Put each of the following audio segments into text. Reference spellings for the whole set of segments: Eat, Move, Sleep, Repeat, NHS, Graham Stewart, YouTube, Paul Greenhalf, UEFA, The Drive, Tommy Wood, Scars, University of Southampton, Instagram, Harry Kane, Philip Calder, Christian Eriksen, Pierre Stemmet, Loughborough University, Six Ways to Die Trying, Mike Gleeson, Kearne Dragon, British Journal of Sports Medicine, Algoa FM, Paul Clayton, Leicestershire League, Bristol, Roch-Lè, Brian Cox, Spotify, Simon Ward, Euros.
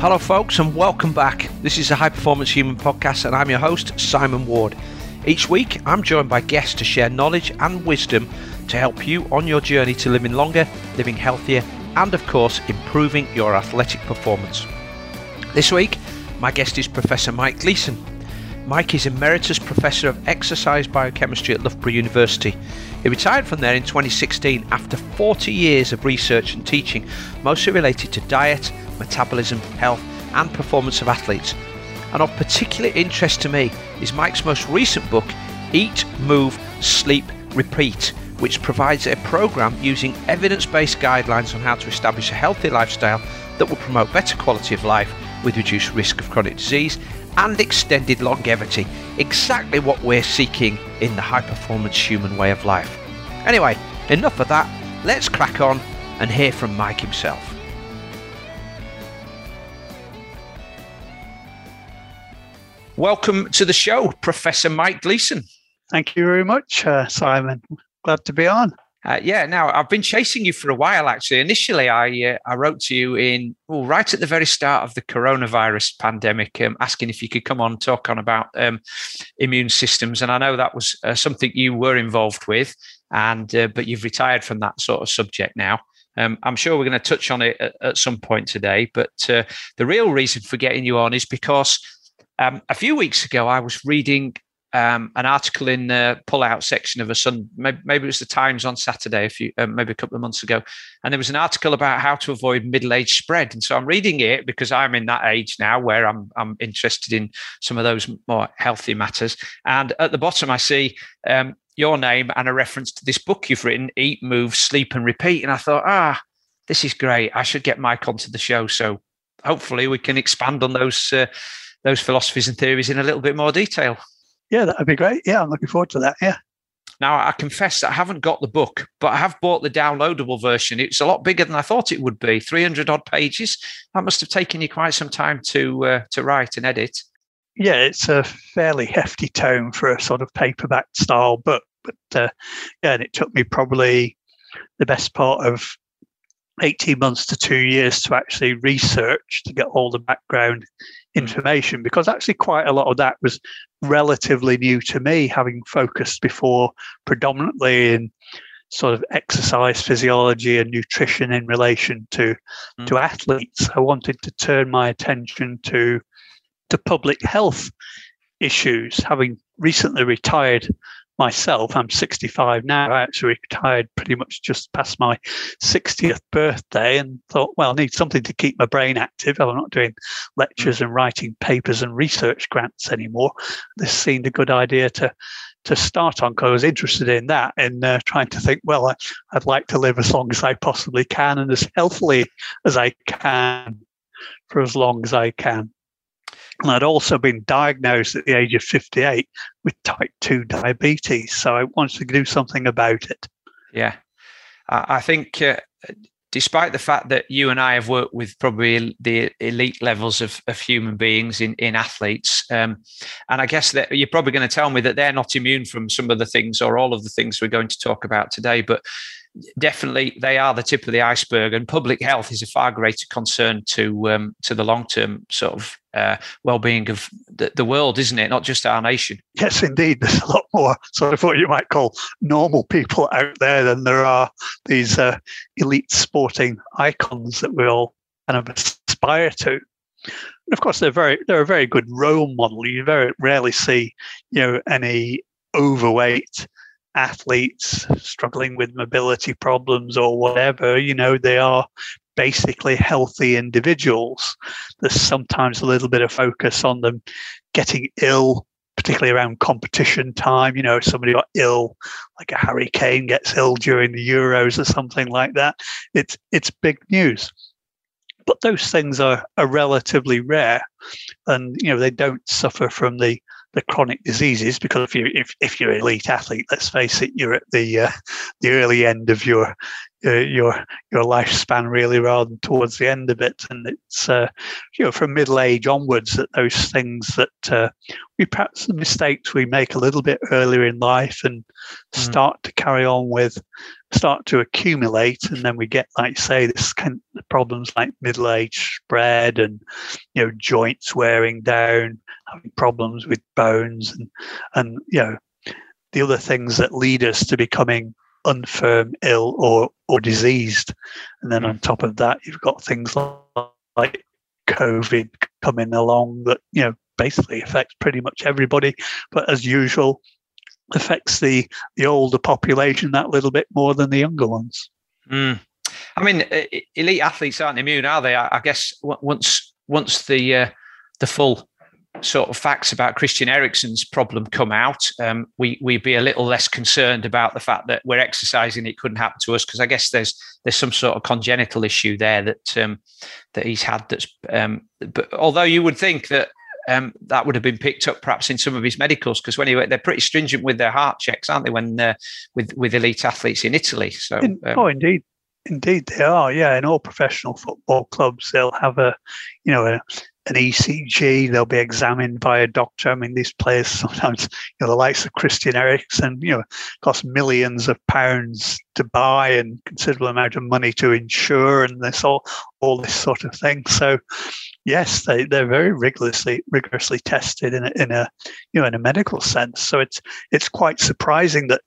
Hello folks, and welcome back. This is the High Performance Human Podcast and I'm your host, Simon Ward. Each week I'm joined by guests to share knowledge and wisdom to help you on your journey to living longer, living healthier and of course improving your athletic performance. This week my guest is Professor Mike Gleeson. Mike is Emeritus Professor of Exercise Biochemistry at Loughborough University. He retired from there in 2016 after 40 years of research and teaching, mostly related to diet, metabolism, health and performance of athletes. And of particular interest to me is Mike's most recent book, Eat, Move, Sleep, Repeat, which provides a program using evidence-based guidelines on how to establish a healthy lifestyle that will promote better quality of life with reduced risk of chronic disease and extended longevity, exactly what we're seeking in the high-performance human way of life. Anyway, enough of that, let's crack on and hear from Mike himself. Welcome to the show, Professor Mike Gleeson. Thank you very much, Simon. Glad to be on. Now I've been chasing you for a while, actually. Initially, I wrote to you in right at the very start of the coronavirus pandemic, asking if you could come on, talk on about immune systems. And I know that was something you were involved with, and but you've retired from that sort of subject now. I'm sure we're going to touch on it at some point today. But the real reason for getting you on is because a few weeks ago, I was reading an article in the pull-out section of a Sun, maybe it was the Times on Saturday, maybe a couple of months ago, and there was an article about how to avoid middle-age spread. And so I'm reading it because I'm in that age now where I'm interested in some of those more healthy matters. And at the bottom, I see your name and a reference to this book you've written, Eat, Move, Sleep and Repeat. And I thought, this is great. I should get Mike onto the show. So hopefully we can expand on those philosophies and theories in a little bit more detail. Yeah, that'd be great. Yeah, I'm looking forward to that. Yeah. Now, I confess that I haven't got the book, but I have bought the downloadable version. It's a lot bigger than I thought it would be, 300 odd pages. That must have taken you quite some time to write and edit. Yeah, it's a fairly hefty tome for a sort of paperback style book. But and it took me probably the best part of 18 months to 2 years to actually research to get all the background information, because actually quite a lot of that was relatively new to me, having focused before predominantly in sort of exercise physiology and nutrition in relation to athletes. I wanted to turn my attention to public health issues. Having recently retired myself, I'm 65 now. I actually retired pretty much just past my 60th birthday and thought, well, I need something to keep my brain active. I'm not doing lectures and writing papers and research grants anymore. This seemed a good idea to start on, because I was interested in that and trying to think, well, I'd like to live as long as I possibly can and as healthily as I can for as long as I can. And I'd also been diagnosed at the age of 58 with type 2 diabetes. So I wanted to do something about it. Yeah. I think despite the fact that you and I have worked with probably the elite levels of human beings in athletes, and I guess that you're probably going to tell me that they're not immune from some of the things or all of the things we're going to talk about today, but definitely they are the tip of the iceberg, and public health is a far greater concern to the long-term sort of well-being of the world, isn't it? Not just our nation. Yes, indeed. There's a lot more sort of what you might call normal people out there than there are these elite sporting icons that we all kind of aspire to. And of course, they're a very good role model. You very rarely see, any overweight athletes struggling with mobility problems or whatever. They are basically healthy individuals. There's sometimes a little bit of focus on them getting ill, particularly around competition time. If somebody got ill, like a Harry Kane gets ill during the Euros or something like that, it's big news. But those things are relatively rare, and they don't suffer from the chronic diseases, because if you're an elite athlete, let's face it, you're at the early end of your lifespan, really, rather than towards the end of it. And it's from middle age onwards that those things that the mistakes we make a little bit earlier in life and start to accumulate, and then we get, like you say, this kind of problems like middle age spread and, you know, joints wearing down, having problems with bones and you know, the other things that lead us to becoming unfirm, ill or diseased. And then on top of that, you've got things like COVID coming along that, you know, basically affects pretty much everybody, but as usual, affects the older population that little bit more than the younger ones. Mm. I mean, elite athletes aren't immune, are they? I guess once the full sort of facts about Christian Eriksen's problem come out, we'd be a little less concerned about the fact that we're exercising, it couldn't happen to us, because I guess there's some sort of congenital issue there that he's had. But although you would think that. That would have been picked up perhaps in some of his medicals, because when they're pretty stringent with their heart checks, aren't they? When with elite athletes in Italy, so indeed they are. Yeah, in all professional football clubs, they'll have an ECG. They'll be examined by a doctor. I mean, these players sometimes, you know, the likes of Christian Eriksen, you know, cost millions of pounds to buy and considerable amount of money to insure, and this all this sort of thing. So. Yes, they're very rigorously tested in a medical sense. So it's quite surprising that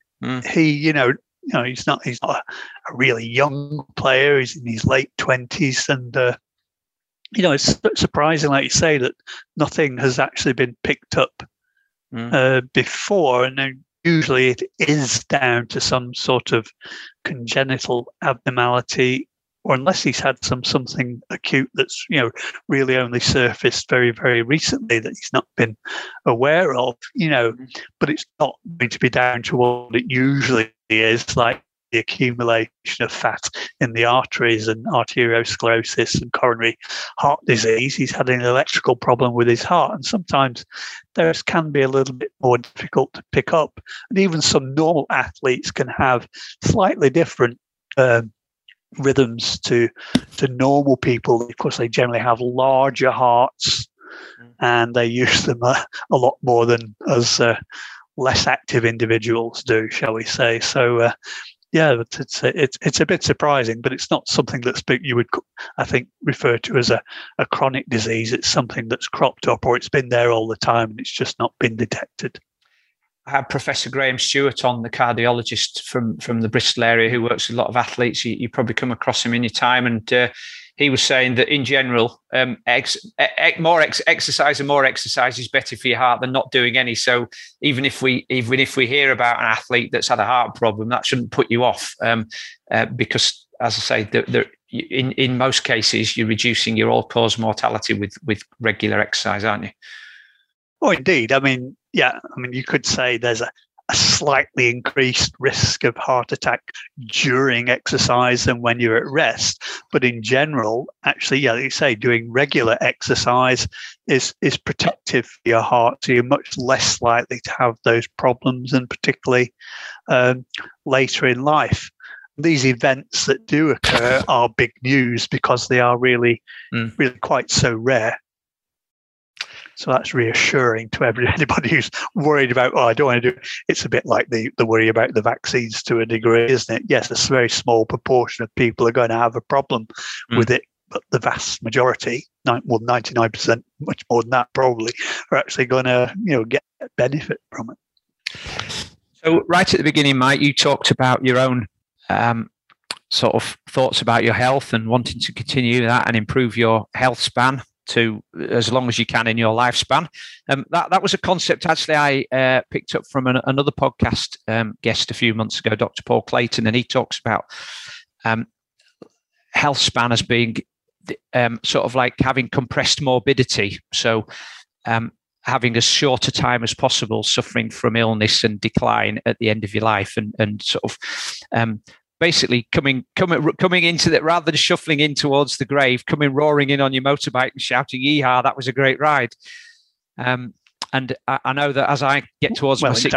he, he's not a really young player. He's in his late 20s, and it's surprising, like you say, that nothing has actually been picked up before. And then usually it is down to some sort of congenital abnormality. Or unless he's had something acute that's, you know, really only surfaced very, very recently that he's not been aware of, you know, but it's not going to be down to what it usually is, like the accumulation of fat in the arteries and arteriosclerosis and coronary heart disease. He's had an electrical problem with his heart, and sometimes those can be a little bit more difficult to pick up. And even some normal athletes can have slightly different rhythms to normal people. Of course, they generally have larger hearts, and they use them a lot more than us less active individuals do, shall we say. So it's a bit surprising, but it's not something that's you would, I think, refer to as a chronic disease. It's something that's cropped up, or it's been there all the time and it's just not been detected. I had Professor Graham Stewart on, the cardiologist from the Bristol area, who works with a lot of athletes. You probably come across him in your time, and he was saying that in general, more exercise is better for your heart than not doing any. So even if we hear about an athlete that's had a heart problem, that shouldn't put you off, because, as I say, in most cases you're reducing your all-cause mortality with regular exercise, aren't you? Oh, indeed. I mean. Yeah, I mean, you could say there's a slightly increased risk of heart attack during exercise than when you're at rest. But in general, actually, yeah, like you say, doing regular exercise is protective for your heart. So you're much less likely to have those problems, and particularly later in life. These events that do occur are big news because they are really quite so rare. So that's reassuring to anybody who's worried about, I don't want to do it. It's a bit like the worry about the vaccines to a degree, isn't it? Yes, a very small proportion of people are going to have a problem with it, but the vast majority, more than 99%, much more than that probably, are actually going to, you know, get benefit from it. So right at the beginning, Mike, you talked about your own sort of thoughts about your health and wanting to continue that and improve your health span to as long as you can in your lifespan. That was a concept actually I picked up from another podcast guest a few months ago, Dr. Paul Clayton, and he talks about health span as being sort of like having compressed morbidity. So having as short a time as possible, suffering from illness and decline at the end of your life, and sort of basically coming into that rather than shuffling in towards the grave, coming roaring in on your motorbike and shouting, "Yeehaw, that was a great ride." And I know that as I get towards as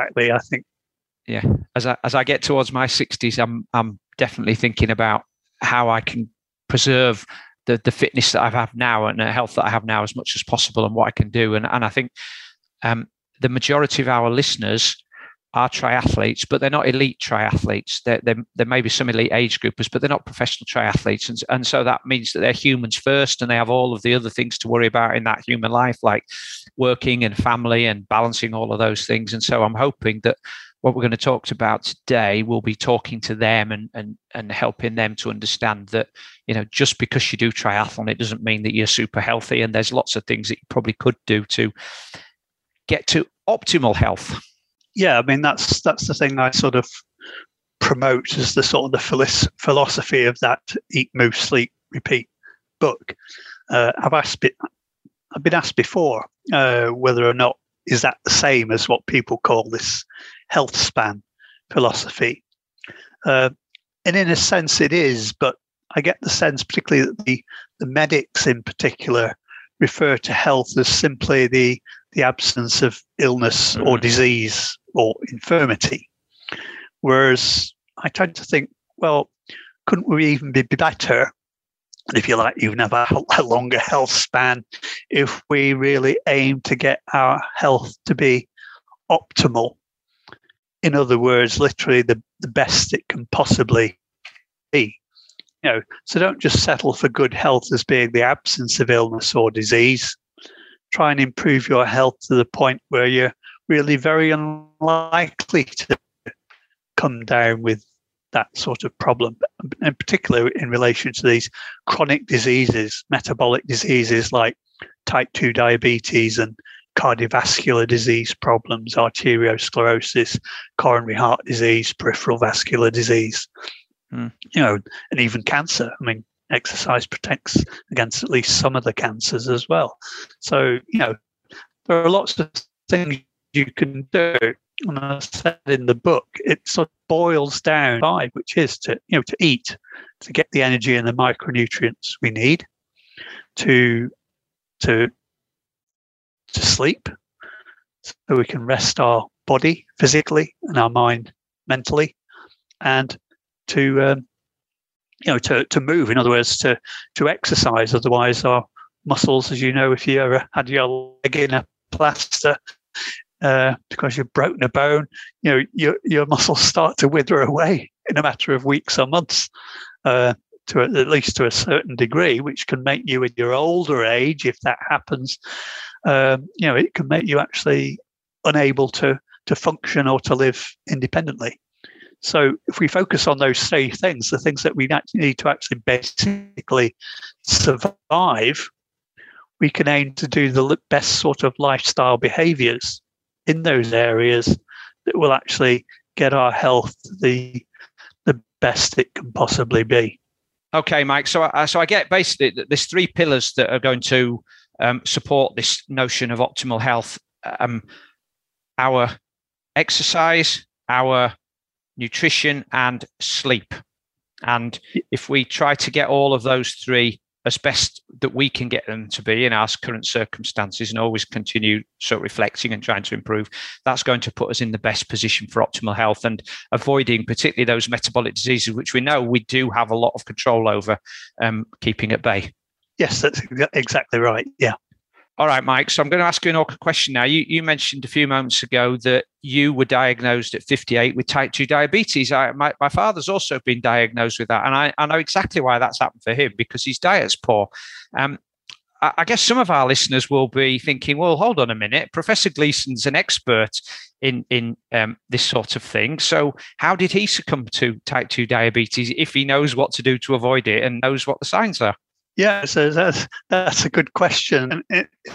I get towards my 60s, I'm definitely thinking about how I can preserve the fitness that I have now and the health that I have now as much as possible, and what I can do. And I think the majority of our listeners are triathletes, but they're not elite triathletes. There may be some elite age groupers, but they're not professional triathletes. And so that means that they're humans first, and they have all of the other things to worry about in that human life, like working and family and balancing all of those things. And so I'm hoping that what we're going to talk about today, we'll be talking to them and helping them to understand that, you know, just because you do triathlon, it doesn't mean that you're super healthy. And there's lots of things that you probably could do to get to optimal health. Yeah, I mean, that's the thing I sort of promote as the sort of the philosophy of that Eat, Move, Sleep, Repeat book. I've been asked before whether or not is that the same as what people call this health span philosophy. And in a sense it is, but I get the sense particularly that the medics in particular refer to health as simply the absence of illness or disease or infirmity. Whereas I tend to think, well, couldn't we even be better? And if you like, even have a longer health span if we really aim to get our health to be optimal. In other words, literally the best it can possibly be. You know, so don't just settle for good health as being the absence of illness or disease. Try and improve your health to the point where you're really very unlikely to come down with that sort of problem, and particularly in relation to these chronic diseases, metabolic diseases like type 2 diabetes and cardiovascular disease problems, arteriosclerosis, coronary heart disease, peripheral vascular disease, you know, and even cancer. I mean, exercise protects against at least some of the cancers as well. So, you know, there are lots of things you can do. And I said in the book, it sort of boils down by, which is to, you know, to eat, to get the energy and the micronutrients we need, to sleep, so we can rest our body physically and our mind mentally, and to move. In other words, to exercise. Otherwise, our muscles, as you know, if you ever had your leg in a plaster because you've broken a bone, you know, your muscles start to wither away in a matter of weeks or months, to at least to a certain degree, which can make you, in your older age, if that happens, you know, it can make you actually unable to function or to live independently. So if we focus on those three things, the things that we need to actually basically survive, we can aim to do the best sort of lifestyle behaviours in those areas that will actually get our health the best it can possibly be. Okay, Mike. So I get basically there's three pillars that are going to support this notion of optimal health: our exercise, our nutrition, and sleep. And if we try to get all of those three as best that we can get them to be in our current circumstances and always continue sort of reflecting and trying to improve, that's going to put us in the best position for optimal health and avoiding particularly those metabolic diseases, which we know we do have a lot of control over, keeping at bay. Yes, that's exactly right. Yeah. All right, Mike. So I'm going to ask you an awkward question now. You mentioned a few moments ago that you were diagnosed at 58 with type 2 diabetes. My father's also been diagnosed with that. And I know exactly why that's happened for him, because his diet's poor. I guess some of our listeners will be thinking, well, hold on a minute. Professor Gleeson's an expert in this sort of thing. So how did he succumb to type 2 diabetes if he knows what to do to avoid it and knows what the signs are? Yeah, so that's a good question. And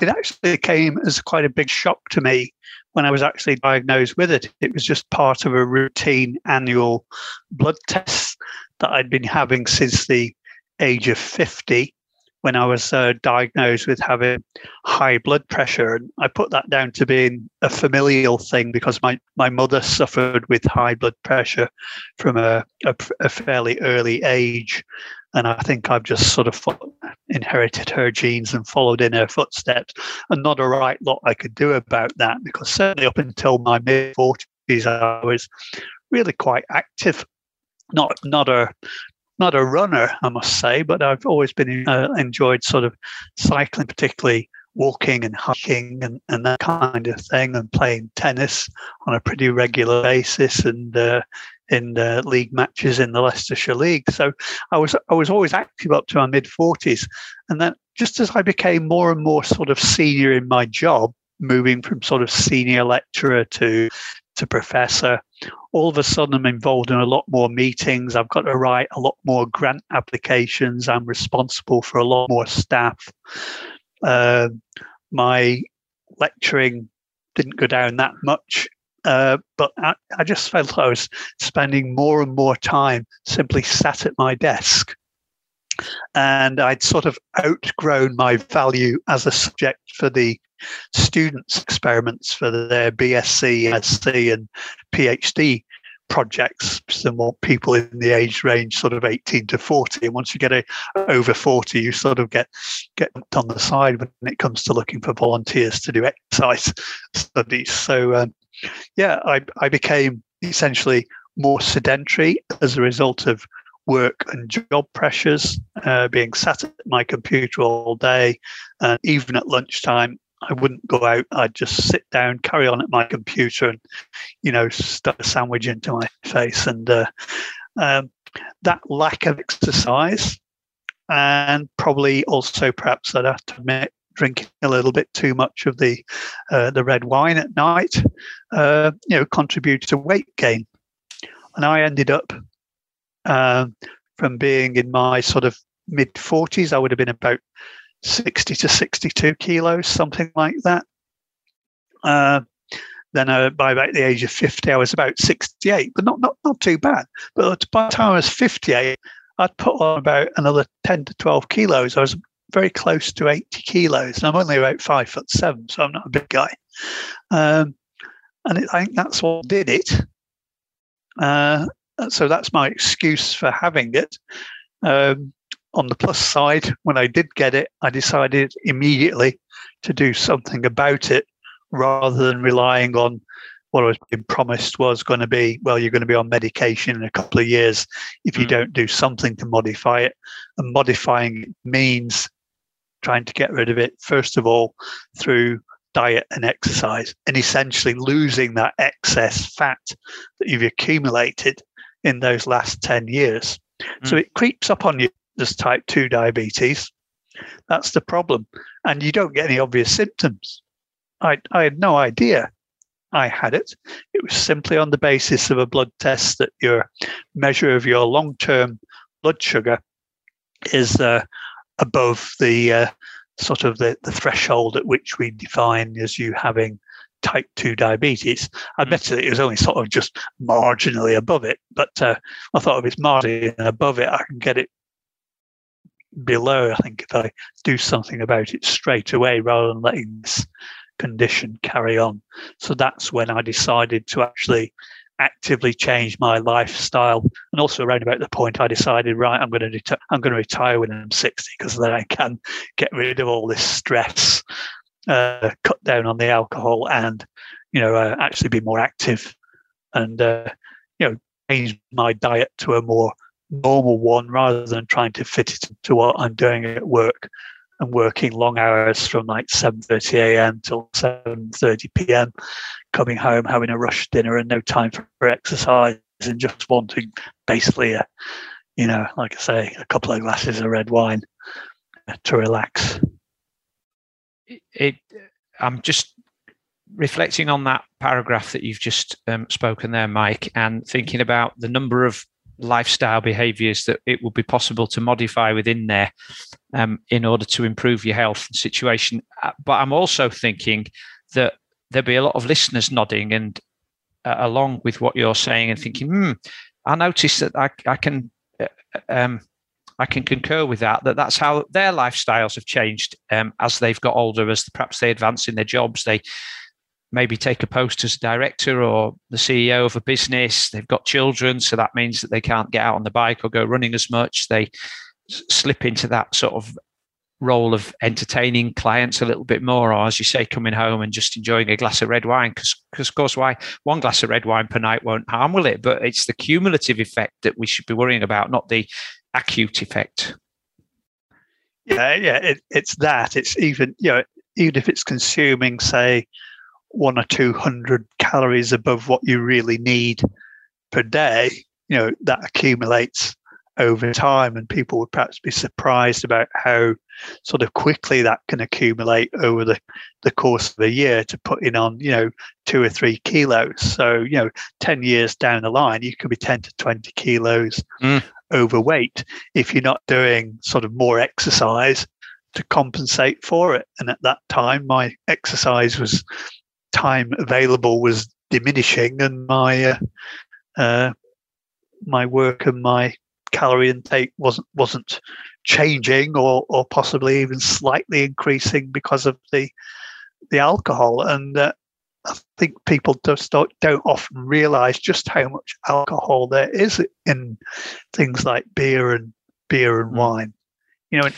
it actually came as quite a big shock to me when I was actually diagnosed with it. It was just part of a routine annual blood test that I'd been having since the age of 50 when I was diagnosed with having high blood pressure. And I put that down to being a familial thing because my mother suffered with high blood pressure from a fairly early age. And I think I've just sort of inherited her genes and followed in her footsteps, and not a right lot I could do about that, because certainly up until my mid-40s, I was really quite active. Not a runner, I must say, but I've always been enjoyed sort of cycling, particularly walking and hiking and that kind of thing, and playing tennis on a pretty regular basis, and in the league matches in the Leicestershire League. So I was always active up to my mid-40s. And then just as I became more and more sort of senior in my job, moving from sort of senior lecturer to professor, all of a sudden I'm involved in a lot more meetings. I've got to write a lot more grant applications. I'm responsible for a lot more staff. My lecturing didn't go down that much, but I just felt I was spending more and more time simply sat at my desk. And I'd sort of outgrown my value as a subject for the students' experiments for their BSc, SC and PhD projects. Some more people in the age range, sort of 18 to 40. And once you get over 40, you sort of get on the side when it comes to looking for volunteers to do exercise studies. So, I became essentially more sedentary as a result of work and job pressures, being sat at my computer all day. Even at lunchtime, I wouldn't go out. I'd just sit down, carry on at my computer and, stuff a sandwich into my face. And that lack of exercise, and probably also perhaps I'd have to admit, drinking a little bit too much of the red wine at night, contributes to weight gain. And I ended up, from being in my sort of mid-40s, I would have been about 60 to 62 kilos, something like that. Then by about the age of 50, I was about 68, but not too bad. But by the time I was 58, I'd put on about another 10 to 12 kilos. I was very close to 80 kilos, and I'm only about 5'7", so I'm not a big guy. I think that's what did it. So that's my excuse for having it. On the plus side, when I did get it, I decided immediately to do something about it rather than relying on what I was being promised was going to be, well, you're going to be on medication in a couple of years if you don't do something to modify it. And modifying it means trying to get rid of it, first of all, through diet and exercise, and essentially losing that excess fat that you've accumulated in those last 10 years. So it creeps up on you as type 2 diabetes. That's the problem. And you don't get any obvious symptoms. I had no idea I had it. It was simply on the basis of a blood test that your measure of your long-term blood sugar is above the sort of the threshold at which we define as you having type 2 diabetes. I bet it was only sort of just marginally above it, but I thought if it's marginally above it, I can get it below, I think, if I do something about it straight away rather than letting this condition carry on. So that's when I decided to actually actively change my lifestyle, and also around about the point I decided, right, I'm going to retire when I'm 60, because then I can get rid of all this stress, cut down on the alcohol, and actually be more active, and change my diet to a more normal one rather than trying to fit it into what I'm doing at work and working long hours from like 7:30 a.m. till 7:30 p.m. coming home, having a rushed dinner and no time for exercise, and just wanting basically a couple of glasses of red wine to relax. I'm just reflecting on that paragraph that you've just spoken there, Mike, and thinking about the number of lifestyle behaviours that it would be possible to modify within there in order to improve your health situation. But I'm also thinking that there'll be a lot of listeners nodding and along with what you're saying and thinking, I noticed that I can concur with that that's how their lifestyles have changed as they've got older, as perhaps they advance in their jobs. They maybe take a post as a director or the CEO of a business. They've got children, so that means that they can't get out on the bike or go running as much. They slip into that sort of role of entertaining clients a little bit more, or, as you say, coming home and just enjoying a glass of red wine, because of course, why one glass of red wine per night won't harm, will it? But it's the cumulative effect that we should be worrying about, not the acute effect. It's that. It's even even if it's consuming, say, 100 or 200 calories above what you really need per day, you know, that accumulates over time, and people would perhaps be surprised about how sort of quickly that can accumulate over the course of the year to putting on, you know, 2 or 3 kilos. So, you know, 10 years down the line, you could be 10 to 20 kilos overweight if you're not doing sort of more exercise to compensate for it. And at that time, my exercise was time available was diminishing, and my my work and my calorie intake wasn't changing or possibly even slightly increasing because of the alcohol. And I think people just don't often realize just how much alcohol there is in things like beer and wine. You know,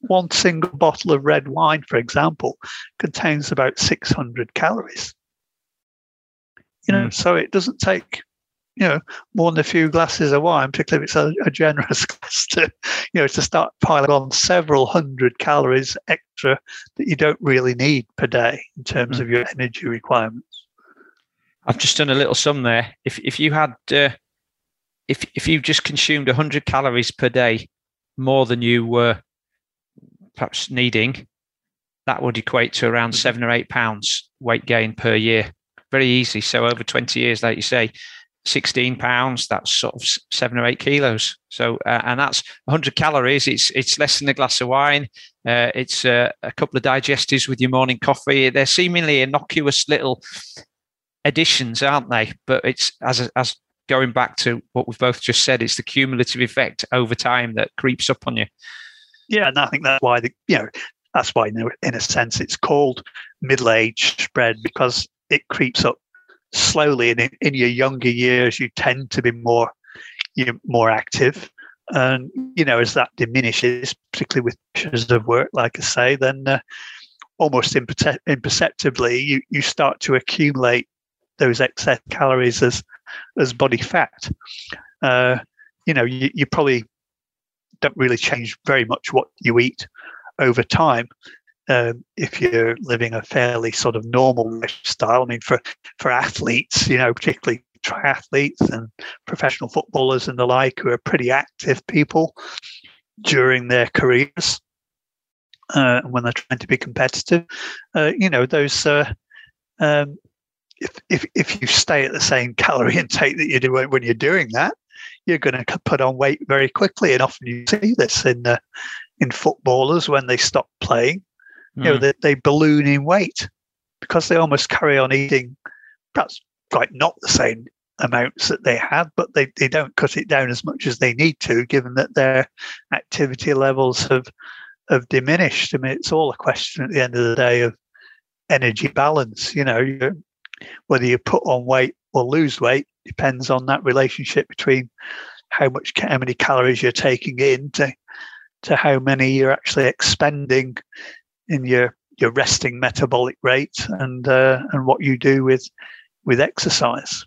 one single bottle of red wine, for example, contains about 600 calories. You know, so it doesn't take, you know, more than a few glasses of wine, particularly if it's a generous glass, to, you know, to start piling on several hundred calories extra that you don't really need per day in terms of your energy requirements. I've just done a little sum there. If you had, if you just consumed 100 calories per day more than you were perhaps needing, that would equate to around 7 or 8 pounds weight gain per year. Very easy. So over 20 years, like you say, 16 pounds, that's sort of 7 or 8 kilos. So, and that's 100 calories. It's less than a glass of wine. It's a couple of digestives with your morning coffee. They're seemingly innocuous little additions, aren't they? But it's, as going back to what we've both just said, it's the cumulative effect over time that creeps up on you. Yeah, and I think that's why, in a sense, it's called middle-age spread, because it creeps up slowly. And in your younger years, you tend to be more active. And, you know, as that diminishes, particularly with pressures of work, like I say, then almost imperceptibly, you start to accumulate those excess calories as body fat. You know, you probably don't really change very much what you eat over time if you're living a fairly sort of normal lifestyle. I mean, for athletes, you know, particularly triathletes and professional footballers and the like, who are pretty active people during their careers when they're trying to be competitive, you know, those if you stay at the same calorie intake that you do when you're doing that, you're going to put on weight very quickly. And often you see this in footballers when they stop playing. You know, they balloon in weight because they almost carry on eating perhaps quite not the same amounts that they had, but they don't cut it down as much as they need to, given that their activity levels have diminished. I mean, it's all a question at the end of the day of energy balance. You know, whether you put on weight or lose weight depends on that relationship between how many calories you're taking in to how many you're actually expending in your resting metabolic rate and what you do with exercise.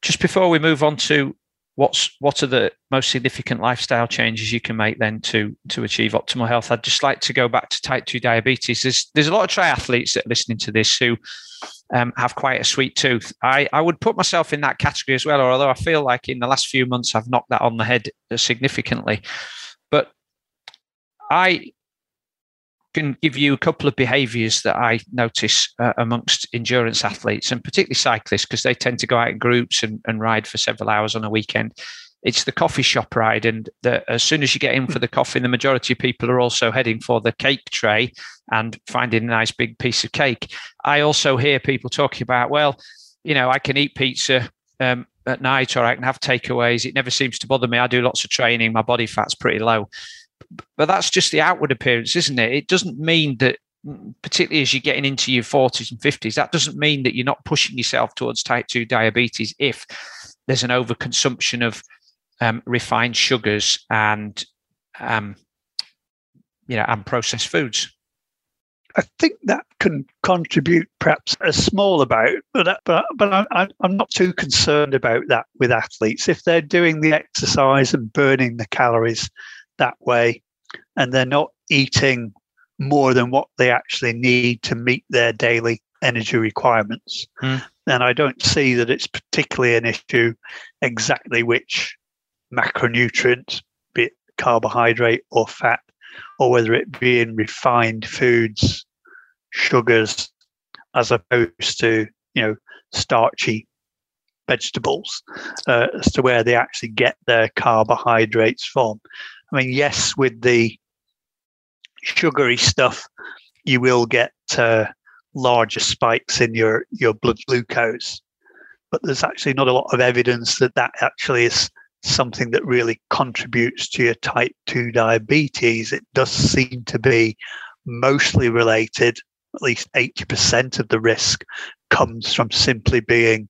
Just before we move on to what are the most significant lifestyle changes you can make then to achieve optimal health, I'd just like to go back to type 2 diabetes. There's a lot of triathletes that are listening to this who have quite a sweet tooth. I would put myself in that category as well, although I feel like in the last few months I've knocked that on the head significantly. But I can give you a couple of behaviours that I notice amongst endurance athletes, and particularly cyclists, because they tend to go out in groups and ride for several hours on a weekend. It's the coffee shop ride, and as soon as you get in for the coffee, the majority of people are also heading for the cake tray and finding a nice big piece of cake. I also hear people talking about, well, you know, I can eat pizza at night, or I can have takeaways. It never seems to bother me. I do lots of training. My body fat's pretty low. But that's just the outward appearance, isn't it? It doesn't mean that, particularly as you're getting into your 40s and 50s, that doesn't mean that you're not pushing yourself towards type 2 diabetes if there's an overconsumption of refined sugars and, you know, and processed foods. I think that can contribute perhaps a small amount, but I'm not too concerned about that with athletes. If they're doing the exercise and burning the calories that way, and they're not eating more than what they actually need to meet their daily energy requirements. Mm. And I don't see that it's particularly an issue exactly which macronutrient, be it carbohydrate or fat, or whether it be in refined foods, sugars, as opposed to, you know, starchy vegetables, as to where they actually get their carbohydrates from. I mean, yes, with the sugary stuff, you will get larger spikes in your blood glucose, but there's actually not a lot of evidence that that actually is something that really contributes to your type 2 diabetes. It does seem to be mostly related, at least 80% of the risk comes from simply being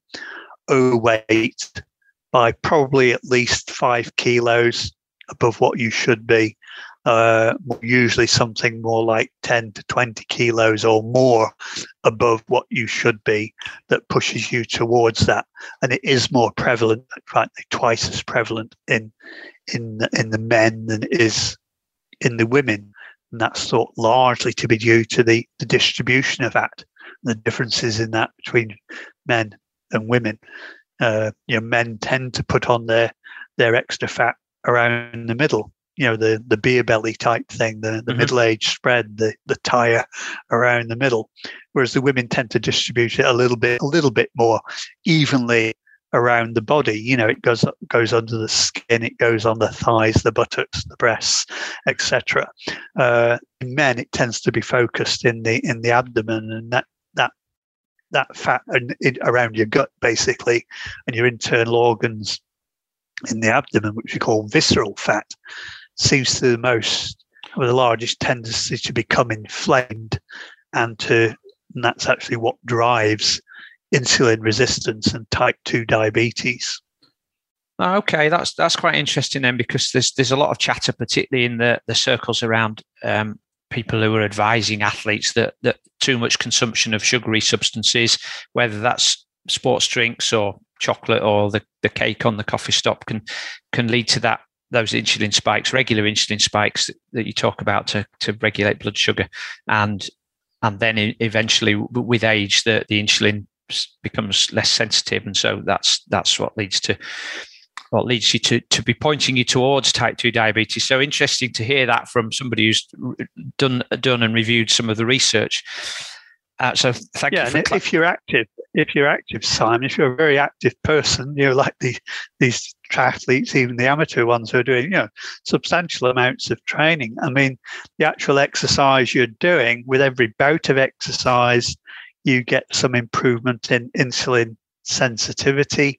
overweight by probably at least 5 kilos above what you should be, usually something more like 10 to 20 kilos or more above what you should be, that pushes you towards that. And it is more prevalent, frankly, twice as prevalent in the men than it is in the women. And that's thought largely to be due to the distribution of that, the differences in that between men and women. Men tend to put on their extra fat around the middle, the beer belly type thing, the middle age spread, the tire around the middle, whereas the women tend to distribute it a little bit more evenly around the body. It goes under the skin, it goes on the thighs, the buttocks, the breasts, etc. In men, it tends to be focused in the abdomen, and that fat around your gut, basically, and your internal organs in the abdomen, which we call visceral fat, seems to the largest tendency to become inflamed, and that's actually what drives insulin resistance and type 2 diabetes. Okay, that's quite interesting then, because there's a lot of chatter, particularly in the circles around people who are advising athletes that too much consumption of sugary substances, whether that's sports drinks or chocolate or the cake on the coffee stop, can lead to those insulin spikes, regular insulin spikes that you talk about to regulate blood sugar, and then eventually with age the insulin becomes less sensitive, and so that's what leads you to be pointing you towards type 2 diabetes. So interesting to hear that from somebody who's done and reviewed some of the research. So thank you. Yeah, if you're active, Simon, if you're a very active person, like these triathletes, even the amateur ones who are doing, substantial amounts of training. I mean, the actual exercise you're doing, with every bout of exercise, you get some improvement in insulin sensitivity.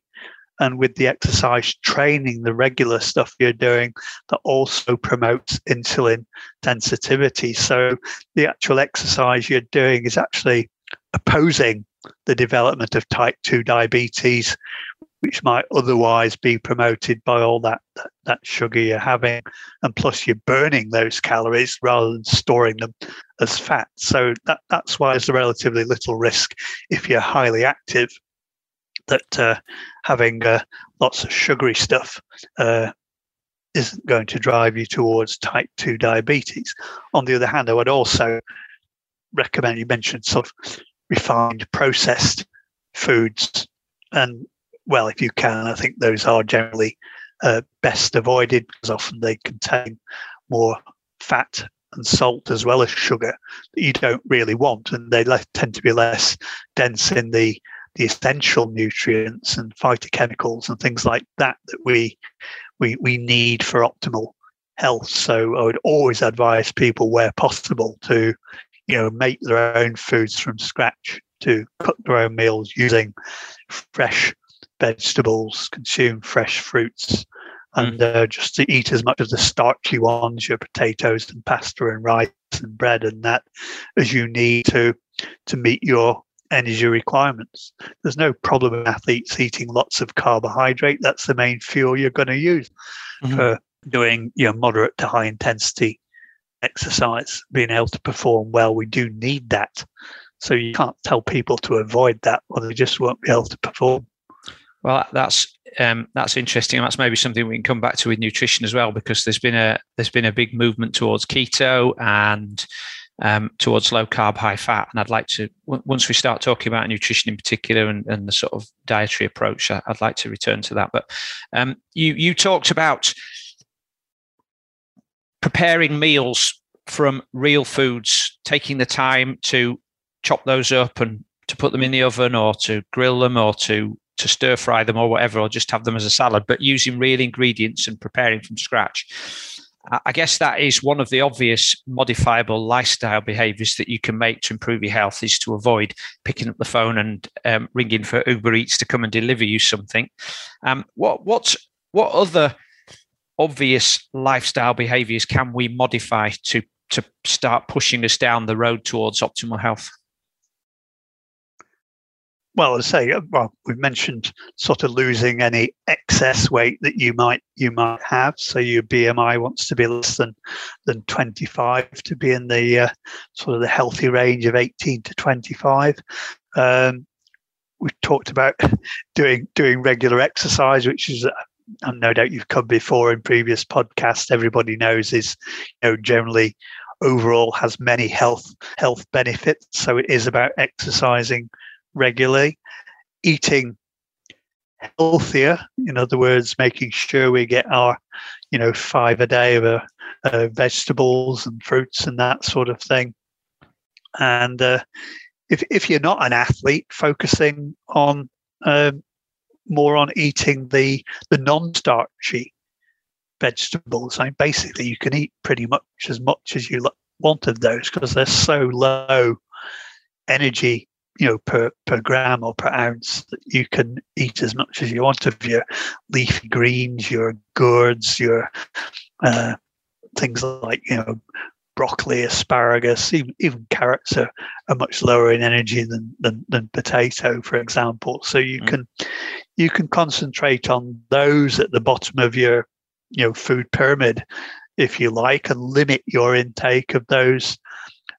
And with the exercise training, the regular stuff you're doing, that also promotes insulin sensitivity. So the actual exercise you're doing is actually opposing the development of type 2 diabetes, which might otherwise be promoted by all that sugar you're having. And plus, you're burning those calories rather than storing them as fat. So that's why there's a relatively little risk, if you're highly active, that having lots of sugary stuff isn't going to drive you towards type 2 diabetes. On the other hand, I would also recommend, you mentioned sort of refined processed foods, and well, if you can, I think those are generally best avoided, because often they contain more fat and salt as well as sugar that you don't really want, and they tend to be less dense in the essential nutrients and phytochemicals and things like that we need for optimal health. So I would always advise people, where possible, to make their own foods from scratch, to cook their own meals using fresh vegetables, consume fresh fruits, and just to eat as much of the starchy ones, your potatoes and pasta and rice and bread and that, as you need to meet your energy requirements. There's no problem with athletes eating lots of carbohydrate. That's the main fuel you're going to use for doing moderate to high intensity exercise. Being able to perform well, we do need that. So you can't tell people to avoid that, or they just won't be able to perform. Well, that's interesting. That's maybe something we can come back to with nutrition as well, because there's been a big movement towards keto and towards low carb, high fat. And I'd like to, once we start talking about nutrition in particular and the sort of dietary approach, I'd like to return to that. But you talked about preparing meals from real foods, taking the time to chop those up and to put them in the oven or to grill them or to stir fry them or whatever, or just have them as a salad, but using real ingredients and preparing from scratch. I guess that is one of the obvious modifiable lifestyle behaviors that you can make to improve your health, is to avoid picking up the phone and ringing for Uber Eats to come and deliver you something. What other obvious lifestyle behaviors can we modify to start pushing us down the road towards optimal health? Well, I say, well, we've mentioned sort of losing any excess weight that you might have. So your BMI wants to be less than 25 to be in the sort of the healthy range of 18 to 25. We've talked about doing regular exercise, which is, and no doubt you've come before in previous podcasts. Everybody knows is, you know, generally overall has many health benefits. So it is about exercising regularly, eating healthier, in other words, making sure we get our, you know, 5 a day of vegetables and fruits and that sort of thing. And if you're not an athlete, focusing on more on eating the non-starchy vegetables. I mean, basically you can eat pretty much as you want of those, because they're so low energy, you know, per gram or per ounce, that you can eat as much as you want of your leafy greens, your gourds, your things like, you know, broccoli, asparagus, even carrots are much lower in energy than potato, for example. So you can concentrate on those at the bottom of your, you know, food pyramid, if you like, and limit your intake of those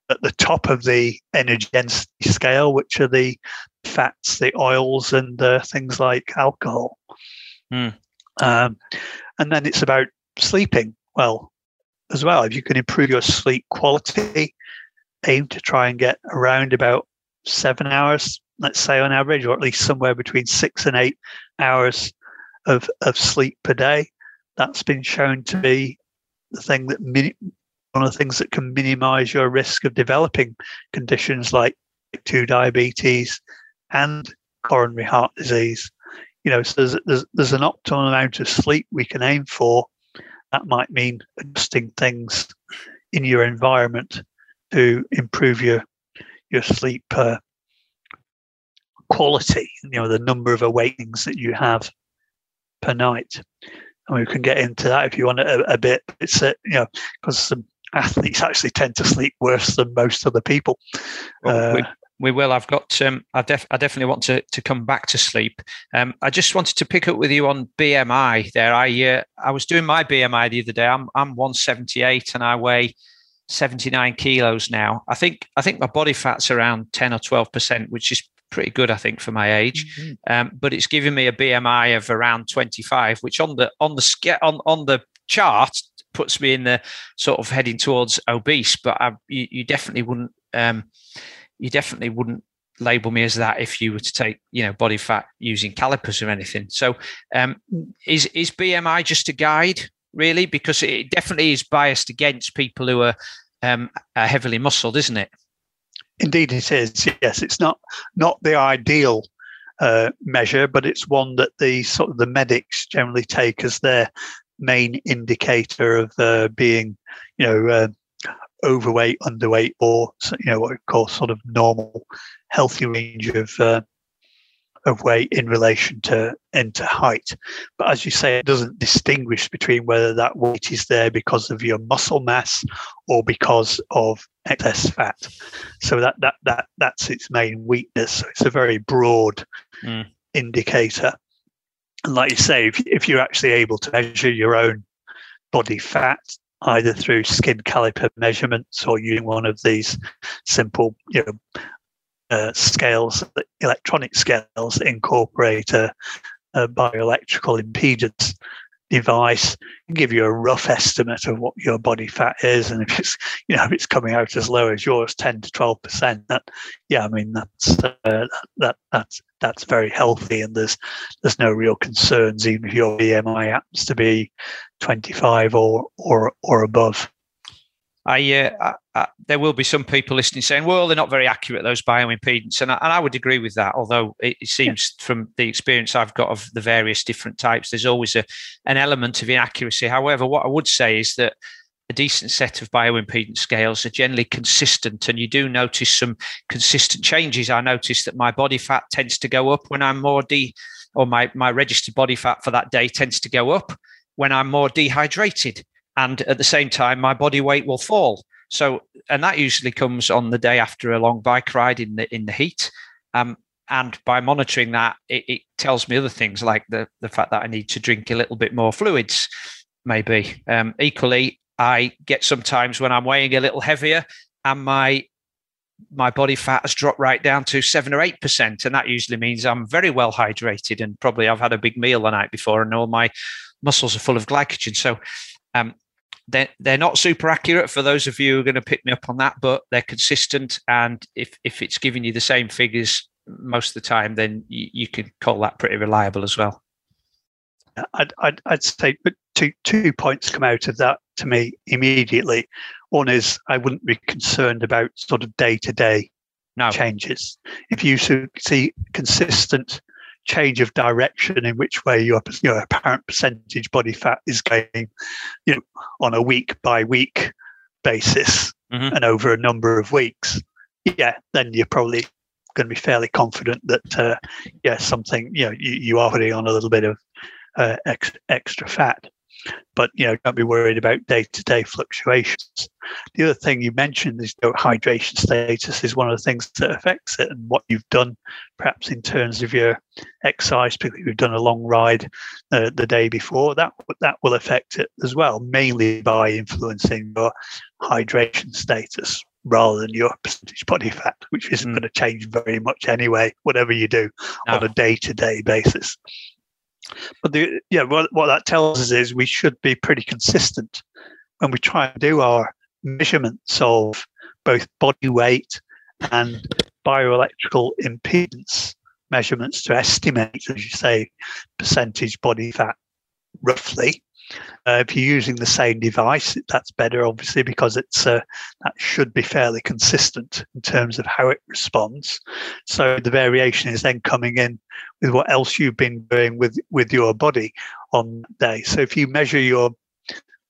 at the top of the energy density scale, which are the fats, the oils, and things like alcohol. And then it's about sleeping well as well. If you can improve your sleep quality, aim to try and get around about 7 hours, let's say on average, or at least somewhere between 6 and 8 hours of sleep per day. That's been shown to be the thing that one of the things that can minimize your risk of developing conditions like type 2 diabetes and coronary heart disease. You know, so there's an optimal amount of sleep we can aim for. That might mean adjusting things in your environment to improve your sleep quality, you know, the number of awakenings that you have per night. And we can get into that if you want a bit. It's, you know, because some athletes actually tend to sleep worse than most other people. Well, we will. I've got. I definitely want to come back to sleep. I just wanted to pick up with you on BMI. There, I was doing my BMI the other day. I'm 178 and I weigh 79 kilos now. I think my body fat's around 10 or 12%, which is pretty good, I think, for my age. But it's giving me a BMI of around 25, which on the chart puts me in the sort of heading towards obese, but you definitely wouldn't label me as that if you were to take, you know, body fat using calipers or anything. So is BMI just a guide, really? Because it definitely is biased against people who are heavily muscled, isn't it? Indeed it is, yes. It's not the ideal measure, but it's one that the sort of the medics generally take as their main indicator of being, you know, overweight, underweight, or, you know, what we call sort of normal, healthy range of weight in relation to into height. But as you say, it doesn't distinguish between whether that weight is there because of your muscle mass or because of excess fat. So that's its main weakness. So it's a very broad indicator. And like you say, if you're actually able to measure your own body fat, either through skin caliper measurements or using one of these simple, you know, scales, electronic scales that incorporate a bioelectrical impedance device and give you a rough estimate of what your body fat is. And if it's, you know, if it's coming out as low as yours, 10 to 12%, that, yeah, I mean, that's very healthy. And there's no real concerns, even if your BMI happens to be 25 or above. I there will be some people listening saying, well, they're not very accurate, those bioimpedance. And I would agree with that, although it seems from the experience I've got of the various different types, there's always an element of inaccuracy. However, what I would say is that a decent set of bioimpedance scales are generally consistent, and you do notice some consistent changes. I noticed that my body fat tends to go up when I'm more my registered body fat for that day tends to go up when I'm more dehydrated. And at the same time, my body weight will fall. So, and that usually comes on the day after a long bike ride in the heat. And by monitoring that, it tells me other things, like the fact that I need to drink a little bit more fluids, maybe. Equally, I get sometimes when I'm weighing a little heavier and my body fat has dropped right down to 7 or 8%. And that usually means I'm very well hydrated and probably I've had a big meal the night before and all my muscles are full of glycogen. So, they're not super accurate for those of you who are going to pick me up on that, but they're consistent. And if it's giving you the same figures most of the time, then you can call that pretty reliable as well. I'd say, but two points come out of that to me immediately. One is I wouldn't be concerned about sort of day-to-day changes. If you see consistent change of direction in which way your apparent percentage body fat is going, you know, on a week by week basis and over a number of weeks, then you're probably going to be fairly confident that something, you know, you are putting on a little bit of extra fat. But, you know, don't be worried about day-to-day fluctuations. The other thing you mentioned is, you know, hydration status is one of the things that affects it, and what you've done perhaps in terms of your exercise, particularly if you've done a long ride the day before, that will affect it as well, mainly by influencing your hydration status rather than your percentage body fat, which isn't going to change very much anyway, whatever you do on a day-to-day basis. But what that tells us is we should be pretty consistent when we try and do our measurements of both body weight and bioelectrical impedance measurements to estimate, as you say, percentage body fat roughly. If you're using the same device, that's better, obviously, because it's that should be fairly consistent in terms of how it responds. So the variation is then coming in with what else you've been doing with your body on that day. So if you measure your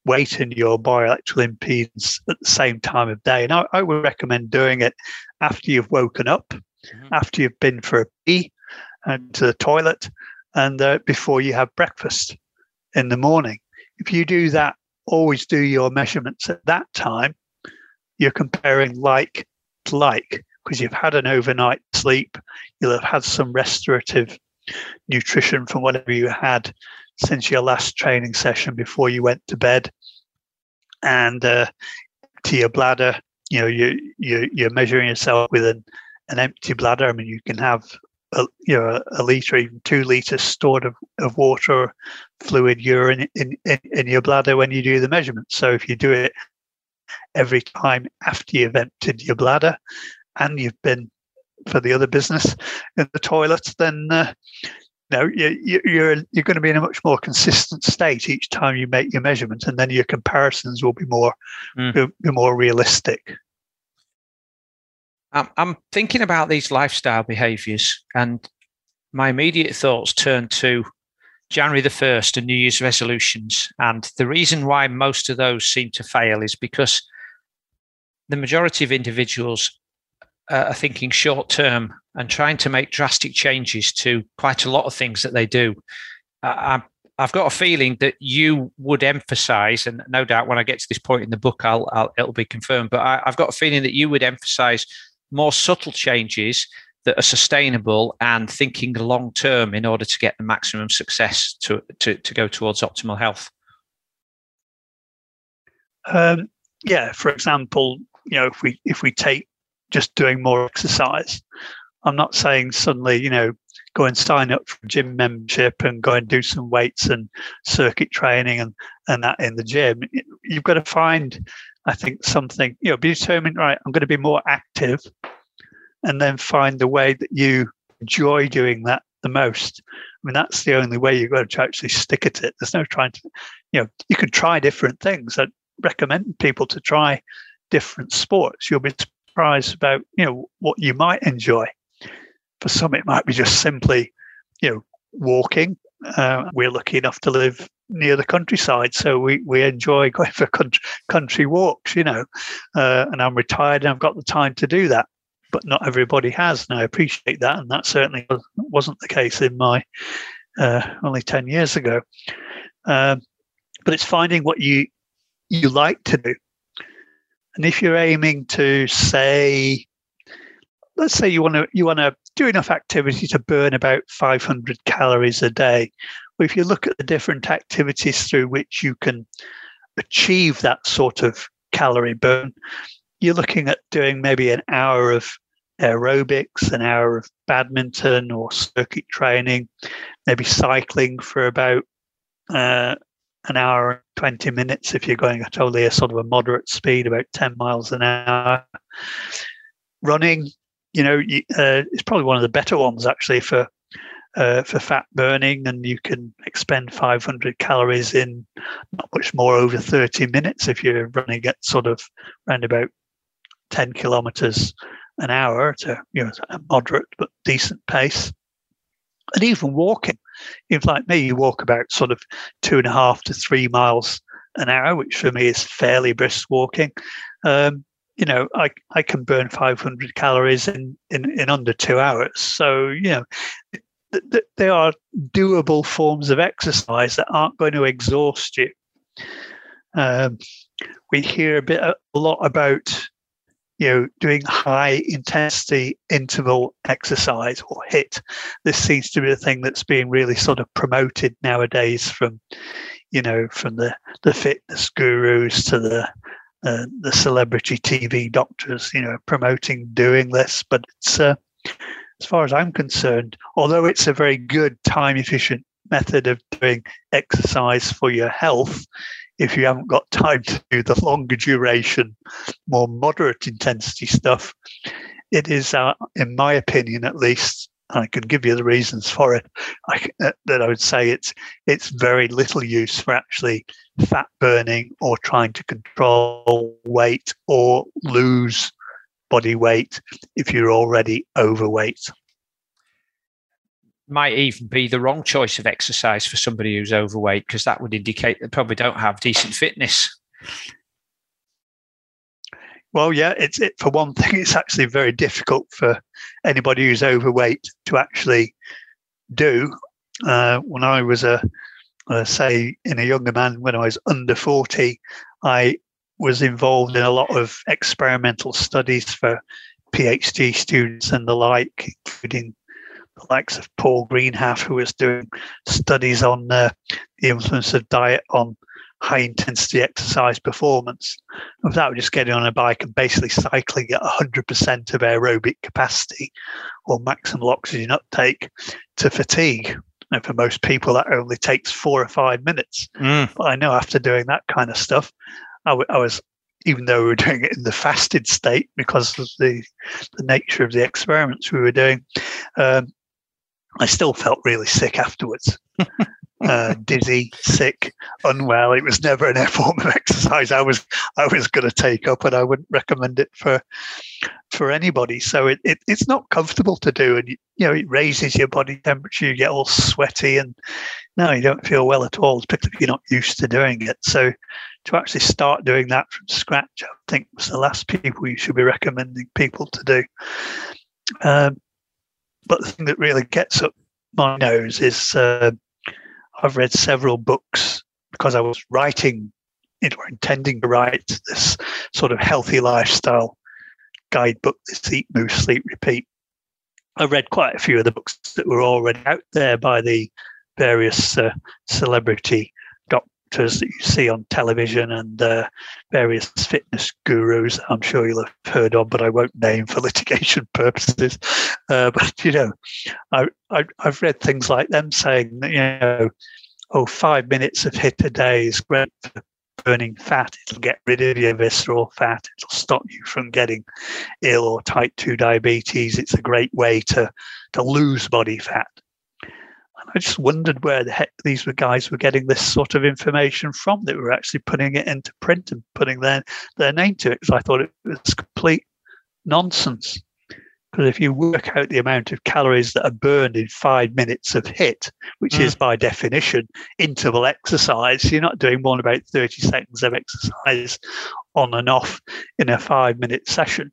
weight and your bioelectrical impedance at the same time of day, and I would recommend doing it after you've woken up, after you've been for a pee and to the toilet, and before you have breakfast in the morning. If you do that, always do your measurements at that time, you're comparing like to like, because you've had an overnight sleep, you'll have had some restorative nutrition from whatever you had since your last training session before you went to bed, and to your bladder, you know, you're measuring yourself with an empty bladder. I mean, you can have a litre, even 2 litres stored of water, fluid, urine in your bladder when you do the measurement. So if you do it every time after you've emptied your bladder and you've been for the other business in the toilet, then you're going to be in a much more consistent state each time you make your measurement, and then your comparisons will be more realistic. I'm thinking about these lifestyle behaviours, and my immediate thoughts turn to January the 1st and New Year's resolutions. And the reason why most of those seem to fail is because the majority of individuals are thinking short term and trying to make drastic changes to quite a lot of things that they do. I've got a feeling that you would emphasize, and no doubt when I get to this point in the book, it'll be confirmed, but I've got a feeling that you would emphasize more subtle changes that are sustainable and thinking long term in order to get the maximum success to go towards optimal health. For example, you know, if we take just doing more exercise, I'm not saying suddenly, you know, go and sign up for gym membership and go and do some weights and circuit training and that in the gym. You've got to find, I think, something, you know, be determined, right, I'm going to be more active, and then find the way that you enjoy doing that the most. I mean, that's the only way you've got to actually stick at it. There's no trying to, you know, you can try different things. I'd recommend people to try different sports. You'll be surprised about, you know, what you might enjoy. For some, it might be just simply, you know, walking. We're lucky enough to live near the countryside, so we enjoy going for country walks, you know, and I'm retired and I've got the time to do that. But not everybody has, and I appreciate that. And that certainly wasn't the case in my only 10 years ago. But it's finding what you like to do. And if you're aiming to say, let's say you want to do enough activity to burn about 500 calories a day. Well, if you look at the different activities through which you can achieve that sort of calorie burn, you're looking at doing maybe an hour of aerobics, an hour of badminton or circuit training, maybe cycling for about an hour and 20 minutes if you're going at only a sort of a moderate speed, about 10 miles an hour. Running, you know, it's probably one of the better ones actually for fat burning, and you can expend 500 calories in not much more over 30 minutes if you're running at sort of around about 10 kilometers an hour to, you know, a moderate but decent pace. And even walking, if like me, you walk about sort of 2.5 to 3 miles an hour, which for me is fairly brisk walking. You know, I can burn 500 calories in under 2 hours. So, you know, they are doable forms of exercise that aren't going to exhaust you. We hear a lot about, you know, doing high intensity interval exercise or HIIT. This seems to be the thing that's being really sort of promoted nowadays from, you know, from the fitness gurus to the celebrity TV doctors, you know, promoting doing this. But it's as far as I'm concerned, although it's a very good time-efficient method of doing exercise for your health, if you haven't got time to do the longer duration, more moderate intensity stuff, it is, in my opinion at least, and I could give you the reasons for it, that I would say it's very little use for actually fat burning or trying to control weight or lose body weight if you're already overweight. Might even be the wrong choice of exercise for somebody who's overweight, because that would indicate they probably don't have decent fitness. Well, yeah, for one thing, it's actually very difficult for anybody who's overweight to actually do. When I was a younger man, when I was under 40, I was involved in a lot of experimental studies for PhD students and the like, including the likes of Paul Greenhalf, who was doing studies on the influence of diet on high-intensity exercise performance, without just getting on a bike and basically cycling at 100% of aerobic capacity or maximal oxygen uptake to fatigue. And for most people, that only takes 4 or 5 minutes. But I know after doing that kind of stuff, I was, even though we were doing it in the fasted state because of the nature of the experiments we were doing, I still felt really sick afterwards. Dizzy, sick, unwell. It was never an air form of exercise I was going to take up, and I wouldn't recommend it for anybody. So it's not comfortable to do, and you know, it raises your body temperature. You get all sweaty, and no, you don't feel well at all, particularly if you're not used to doing it. So to actually start doing that from scratch, I think was the last people you should be recommending people to do. But the thing that really gets up my nose is I've read several books, because I was writing, or intending to write, this sort of healthy lifestyle guidebook, this Eat, Move, Sleep, Repeat. I read quite a few of the books that were already out there by the various celebrity doctors doctors that you see on television and various fitness gurus I'm sure you'll have heard of, but I won't name for litigation purposes. But, you know, I've read things like them saying that, you know, 5 minutes of HIIT a day is great for burning fat. It'll get rid of your visceral fat. It'll stop you from getting ill or type 2 diabetes. It's a great way to lose body fat. And I just wondered where the heck these guys were getting this sort of information from, that were actually putting it into print and putting their name to it, because I thought it was complete nonsense. Because if you work out the amount of calories that are burned in 5 minutes of HIIT, which is by definition interval exercise, you're not doing more than about 30 seconds of exercise on and off in a 5 minute session.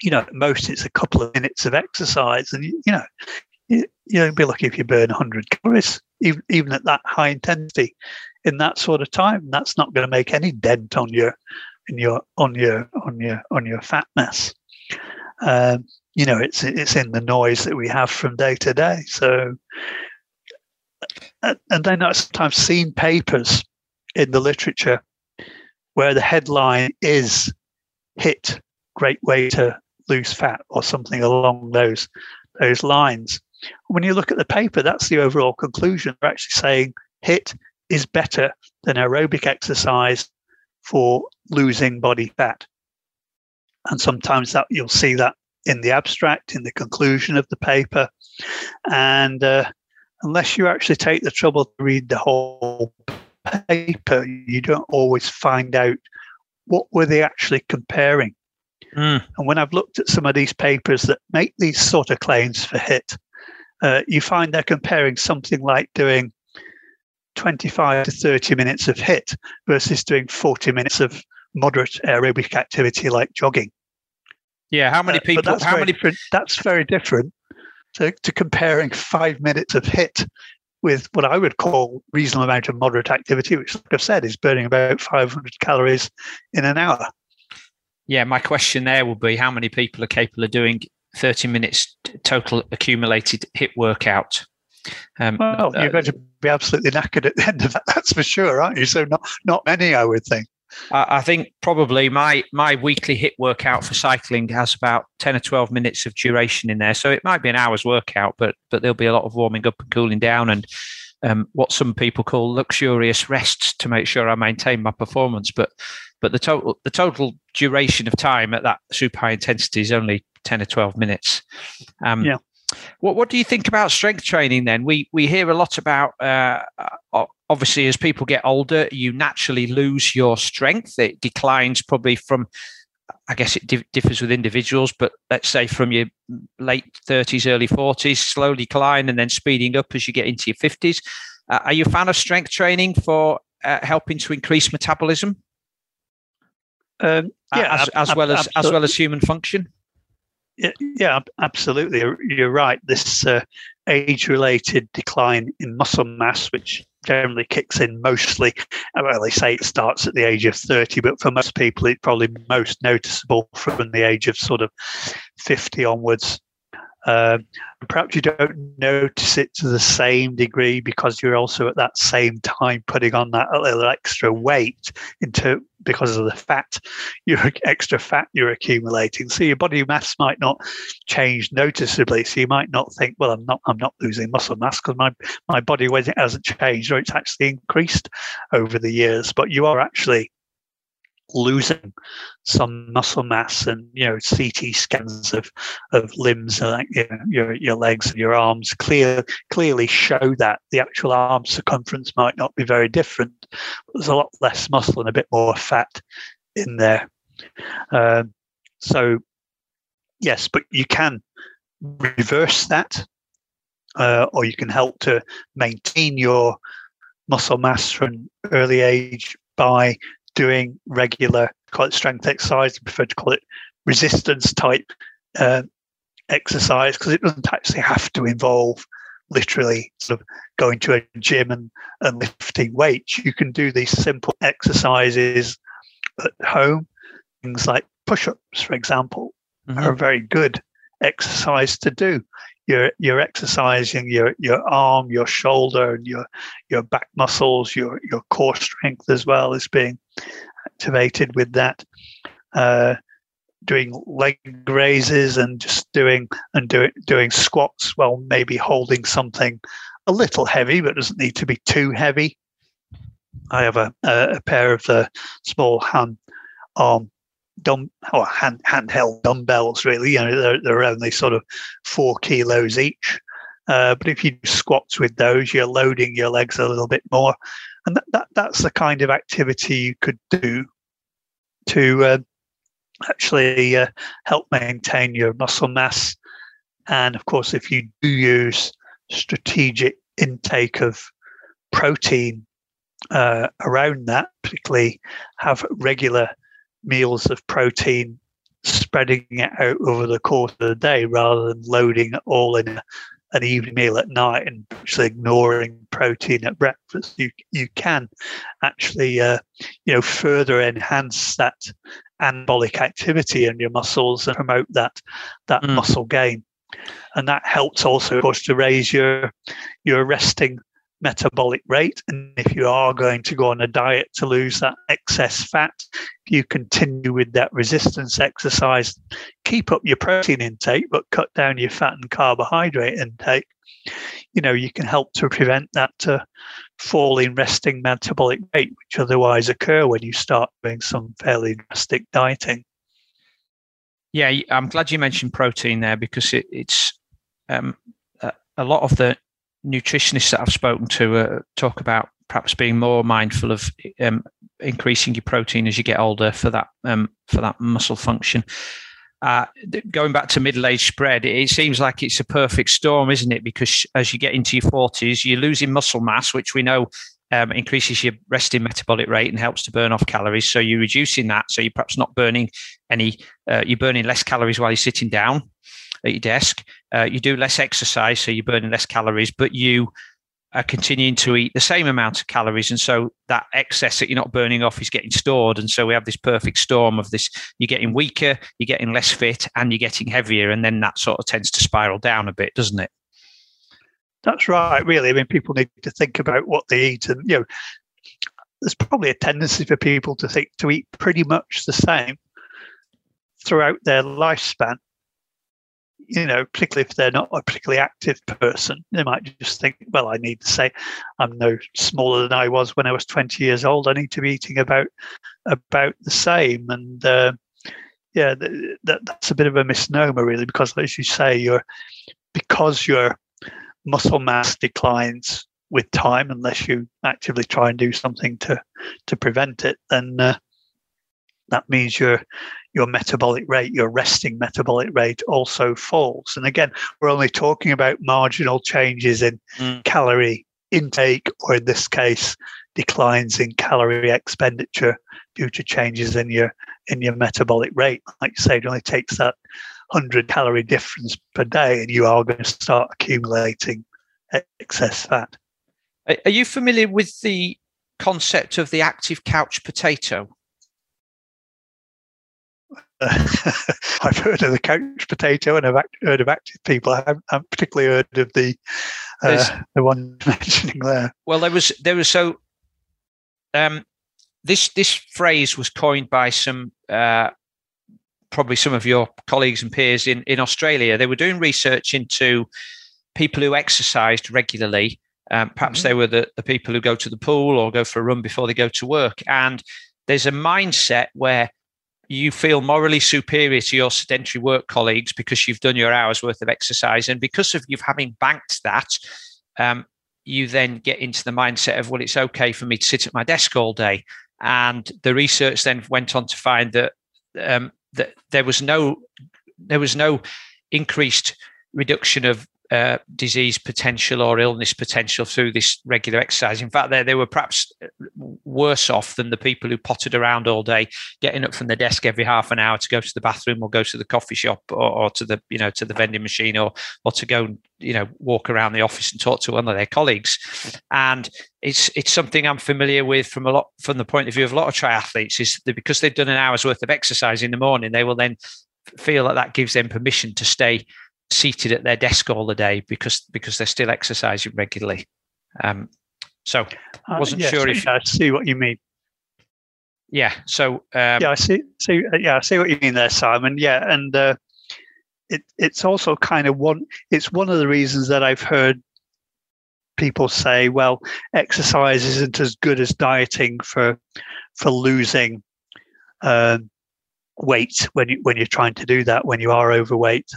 You know, at most it's a couple of minutes of exercise, and you'll be lucky if you burn 100 calories, even at that high intensity, in that sort of time. That's not going to make any dent on your fat mass. You know, it's in the noise that we have from day to day. So, and then I've sometimes seen papers in the literature where the headline is "HIIT, great way to lose fat," or something along those lines. When you look at the paper, that's the overall conclusion. They're actually saying HIIT is better than aerobic exercise for losing body fat. And sometimes that you'll see that in the abstract, in the conclusion of the paper. And unless you actually take the trouble to read the whole paper, you don't always find out what were they actually comparing. And when I've looked at some of these papers that make these sort of claims for HIIT, you find they're comparing something like doing 25 to 30 minutes of HIIT versus doing 40 minutes of moderate aerobic activity like jogging. Yeah, how many people? That's very different to comparing 5 minutes of HIIT with what I would call reasonable amount of moderate activity, which, like I've said, is burning about 500 calories in an hour. Yeah, my question there would be, how many people are capable of doing 30 minutes total accumulated HIIT workout? Well, you're going to be absolutely knackered at the end of that, that's for sure, aren't you? So not many, I would think. I think probably my weekly HIIT workout for cycling has about 10 or 12 minutes of duration in there. So it might be an hour's workout, but there'll be a lot of warming up and cooling down and what some people call luxurious rests to make sure I maintain my performance. But the total duration of time at that super high intensity is only 10 or 12 minutes. Yeah. What do you think about strength training then? We hear a lot about, obviously, as people get older, you naturally lose your strength. It declines probably from, I guess it differs with individuals, but let's say from your late 30s, early 40s, slowly decline and then speeding up as you get into your 50s. Are you a fan of strength training for helping to increase metabolism? As well as human function? Yeah, absolutely. You're right. This age-related decline in muscle mass, which generally kicks in mostly, well, they say it starts at the age of 30, but for most people, it's probably most noticeable from the age of sort of 50 onwards. Perhaps you don't notice it to the same degree because you're also at that same time putting on that little extra weight because of the fat, your extra fat you're accumulating. So your body mass might not change noticeably. So you might not think, well, I'm not losing muscle mass because my body weight hasn't changed, or it's actually increased over the years. But you are actually losing some muscle mass, and you know, CT scans of limbs, like your legs and your arms clearly show that the actual arm circumference might not be very different. There's a lot less muscle and a bit more fat in there. So yes, but you can reverse that, or you can help to maintain your muscle mass from early age by doing regular, call it strength exercise, I prefer to call it resistance type exercise, because it doesn't actually have to involve literally sort of going to a gym and lifting weights. You can do these simple exercises at home. Things like push-ups, for example, are a very good exercise to do. your exercising your arm, your shoulder, and your back muscles, your core strength as well is being activated with that. Doing leg raises and just doing squats while maybe holding something a little heavy, but doesn't need to be too heavy. I have a pair of the small handheld dumbbells, really. You know, they're only sort of 4 kilos each. But if you do squats with those, you're loading your legs a little bit more. And that's the kind of activity you could do to actually help maintain your muscle mass. And of course, if you do use strategic intake of protein around that, particularly have regular meals of protein, spreading it out over the course of the day rather than loading it all in an evening meal at night and actually ignoring protein at breakfast, you can actually further enhance that anabolic activity in your muscles and promote that muscle gain. And that helps also, of course, to raise your resting metabolic rate. And if you are going to go on a diet to lose that excess fat, if you continue with that resistance exercise, keep up your protein intake but cut down your fat and carbohydrate intake, you can help to prevent that fall in resting metabolic rate, which otherwise occur when you start doing some fairly drastic dieting. Yeah, I'm glad you mentioned protein there, because it's a lot of the nutritionists that I've spoken to talk about perhaps being more mindful of increasing your protein as you get older for that muscle function. Going back to middle-aged spread, it seems like it's a perfect storm, isn't it? Because as you get into your 40s, you're losing muscle mass, which we know increases your resting metabolic rate and helps to burn off calories. So you're reducing that. So you're perhaps not burning any, you're burning less calories while you're sitting down at your desk. You do less exercise, so you're burning less calories, but you are continuing to eat the same amount of calories. And so that excess that you're not burning off is getting stored. And so we have this perfect storm of this, you're getting weaker, you're getting less fit, and you're getting heavier. And then that sort of tends to spiral down a bit, doesn't it? That's right, really. I mean, people need to think about what they eat. And, there's probably a tendency for people to think to eat pretty much the same throughout their lifespan. Particularly if they're not a particularly active person, they might just think, well, I need to say, I'm no smaller than I was when I was 20 years old. I need to be eating about the same. And that's a bit of a misnomer, really, because as you say, because your muscle mass declines with time, unless you actively try and do something to prevent it, then that means your metabolic rate, your resting metabolic rate also falls. And again, we're only talking about marginal changes in calorie intake, or in this case, declines in calorie expenditure due to changes in your metabolic rate. Like you say, it only takes that 100 calorie difference per day and you are going to start accumulating excess fat. Are you familiar with the concept of the active couch potato? I've heard of the couch potato, and I've heard of active people. I haven't particularly heard of the one mentioning there. Well, this phrase was coined by probably some of your colleagues and peers in Australia. They were doing research into people who exercised regularly. Perhaps they were the people who go to the pool or go for a run before they go to work. And there's a mindset where you feel morally superior to your sedentary work colleagues because you've done your hours worth of exercise. And because of you've having banked that, you then get into the mindset of, well, it's okay for me to sit at my desk all day. And the research then went on to find that, that there was no increased reduction of disease potential or illness potential through this regular exercise. In fact, they were perhaps worse off than the people who potted around all day, getting up from the desk every half an hour to go to the bathroom or go to the coffee shop or to the to the vending machine or to go walk around the office and talk to one of their colleagues. And it's something I'm familiar with from the point of view of a lot of triathletes, is that because they've done an hour's worth of exercise in the morning, they will then feel that gives them permission to stay seated at their desk all the day because they're still exercising regularly. So I wasn't sure if I see what you mean. Yeah. So I see what you mean there, Simon. Yeah, and it's also kind of one of the reasons that I've heard people say, well, exercise isn't as good as dieting for losing weight when you're trying to do that, when you are overweight.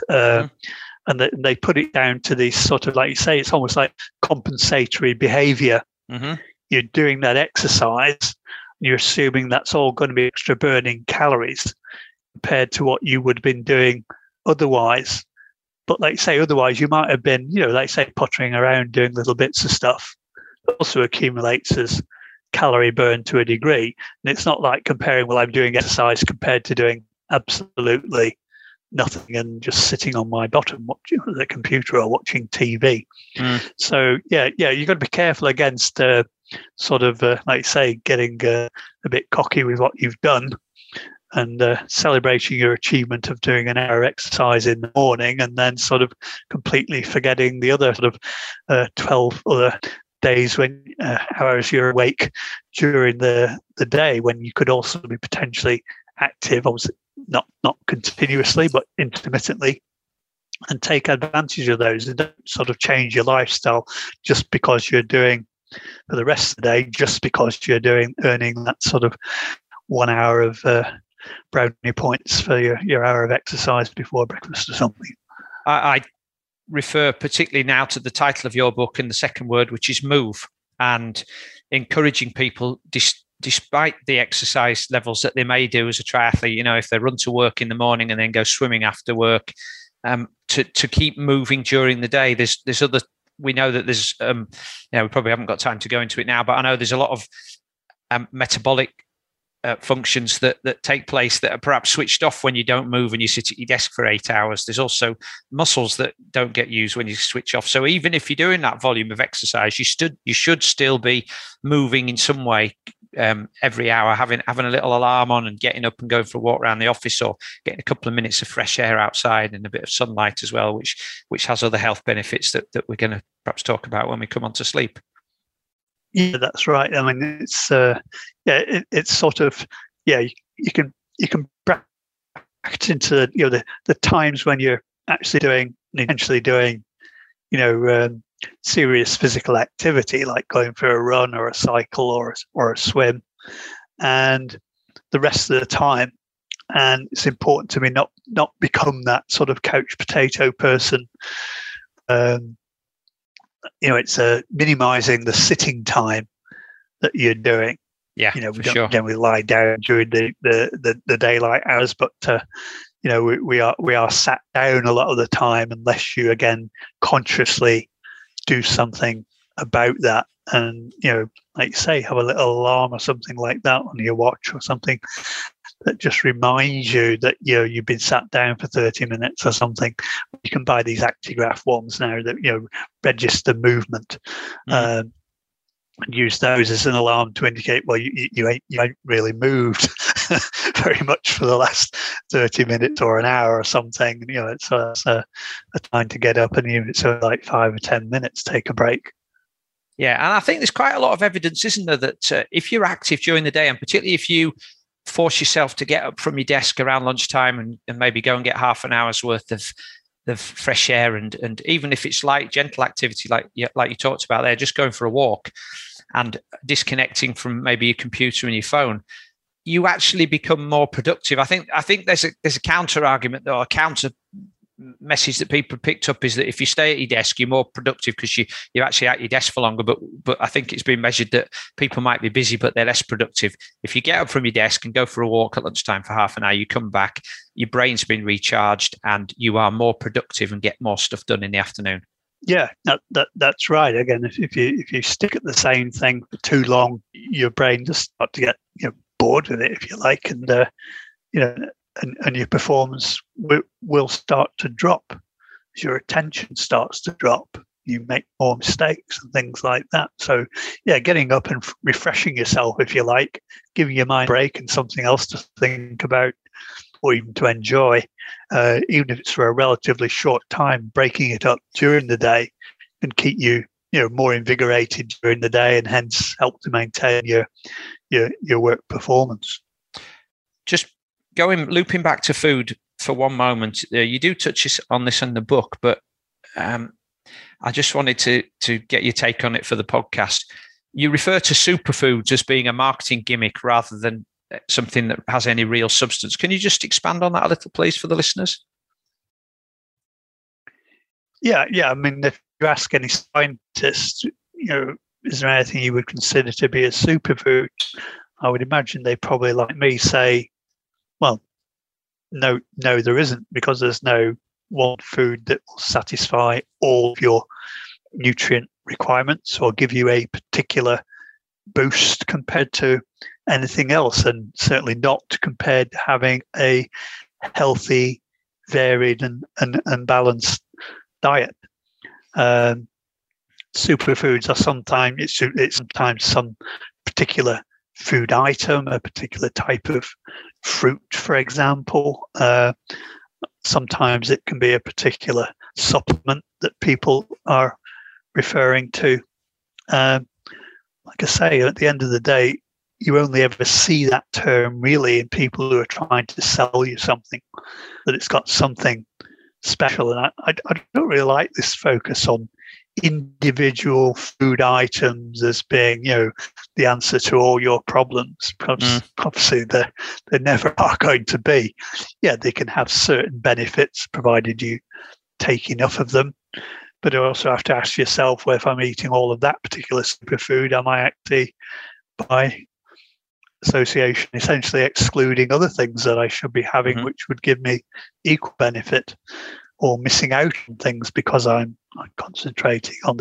And they put it down to these sort of, like you say, it's almost like compensatory behavior. Mm-hmm. You're doing that exercise and you're assuming that's all going to be extra burning calories compared to what you would have been doing otherwise. But like you say, otherwise you might have been, like you say, pottering around doing little bits of stuff. It also accumulates as calorie burn to a degree. And it's not like comparing, well, I'm doing exercise compared to doing absolutely nothing and just sitting on my bottom watching the computer or watching TV. Mm. So you've got to be careful against like you say, getting a bit cocky with what you've done and celebrating your achievement of doing an hour exercise in the morning and then sort of completely forgetting the other sort of 12 other days when hours you're awake during the day, when you could also be potentially active, obviously not continuously but intermittently, and take advantage of those and don't sort of change your lifestyle just because you're doing for the rest of the day, just because you're doing earning that sort of 1 hour of brownie points for your hour of exercise before breakfast or something. I refer particularly now to the title of your book and the second word, which is move, and encouraging people, despite the exercise levels that they may do as a triathlete, if they run to work in the morning and then go swimming after work, to keep moving during the day. There's other, we know that there's, we probably haven't got time to go into it now, but I know there's a lot of metabolic functions that take place that are perhaps switched off when you don't move and you sit at your desk for 8 hours. There's also muscles that don't get used when you switch off. So even if you're doing that volume of exercise, you should still be moving in some way every hour, having a little alarm on and getting up and going for a walk around the office, or getting a couple of minutes of fresh air outside and a bit of sunlight as well, which has other health benefits that we're going to perhaps talk about when we come on to sleep. Yeah, that's right. I mean, it's it's sort of you can bracket into the times when you're actually doing serious physical activity, like going for a run or a cycle or a swim, and the rest of the time. And it's important to me not become that sort of couch potato person. It's minimizing the sitting time that you're doing. Yeah, we don't generally lie down during the daylight hours, but we are sat down a lot of the time unless you again consciously do something about that. And like you say, have a little alarm or something like that on your watch or something that just reminds you that you've been sat down for 30 minutes or something. You can buy these Actigraph ones now that register movement, and use those as an alarm to indicate, well, you ain't really moved very much for the last 30 minutes or an hour or something. It's a time to get up, and it's like 5 or 10 minutes, take a break. Yeah, and I think there's quite a lot of evidence, isn't there, that if you're active during the day, and particularly if you force yourself to get up from your desk around lunchtime and maybe go and get half an hour's worth of fresh air, and even if it's light, gentle activity like you talked about there, just going for a walk and disconnecting from maybe your computer and your phone, you actually become more productive. I think there's a counter argument, or a counter message that people picked up, is that if you stay at your desk, you're more productive because you're actually at your desk for longer. But I think it's been measured that people might be busy, but they're less productive. If you get up from your desk and go for a walk at lunchtime for half an hour, you come back, your brain's been recharged, and you are more productive and get more stuff done in the afternoon. Yeah, that's right. Again, if you stick at the same thing for too long, your brain just starts to get bored with it, if you like, and And your performance will start to drop. As your attention starts to drop, you make more mistakes and things like that. So, getting up and refreshing yourself, if you like, giving your mind a break and something else to think about, or even to enjoy, even if it's for a relatively short time. Breaking it up during the day can keep you, more invigorated during the day, and hence help to maintain your work performance. Just looping back to food for one moment. You do touch on this in the book, but I just wanted to get your take on it for the podcast. You refer to superfoods as being a marketing gimmick rather than something that has any real substance. Can you just expand on that a little, please, for the listeners? Yeah. I mean, if you ask any scientist, is there anything you would consider to be a superfood? I would imagine they probably, like me, say, well, no, there isn't, because there's no one food that will satisfy all of your nutrient requirements or give you a particular boost compared to anything else, and certainly not compared to having a healthy, varied and balanced diet. Superfoods are sometimes some particular food item, a particular type of fruit, for example. Sometimes it can be a particular supplement that people are referring to. Like I say, at the end of the day, you only ever see that term really in people who are trying to sell you something, that it's got something special. And I don't really like this focus on individual food items as being, the answer to all your problems, because obviously they never are going to be. Yeah, they can have certain benefits provided you take enough of them. But you also have to ask yourself, well, if I'm eating all of that particular superfood, am I actually, by association, essentially excluding other things that I should be having, which would give me equal benefit, or missing out on things because I'm concentrating on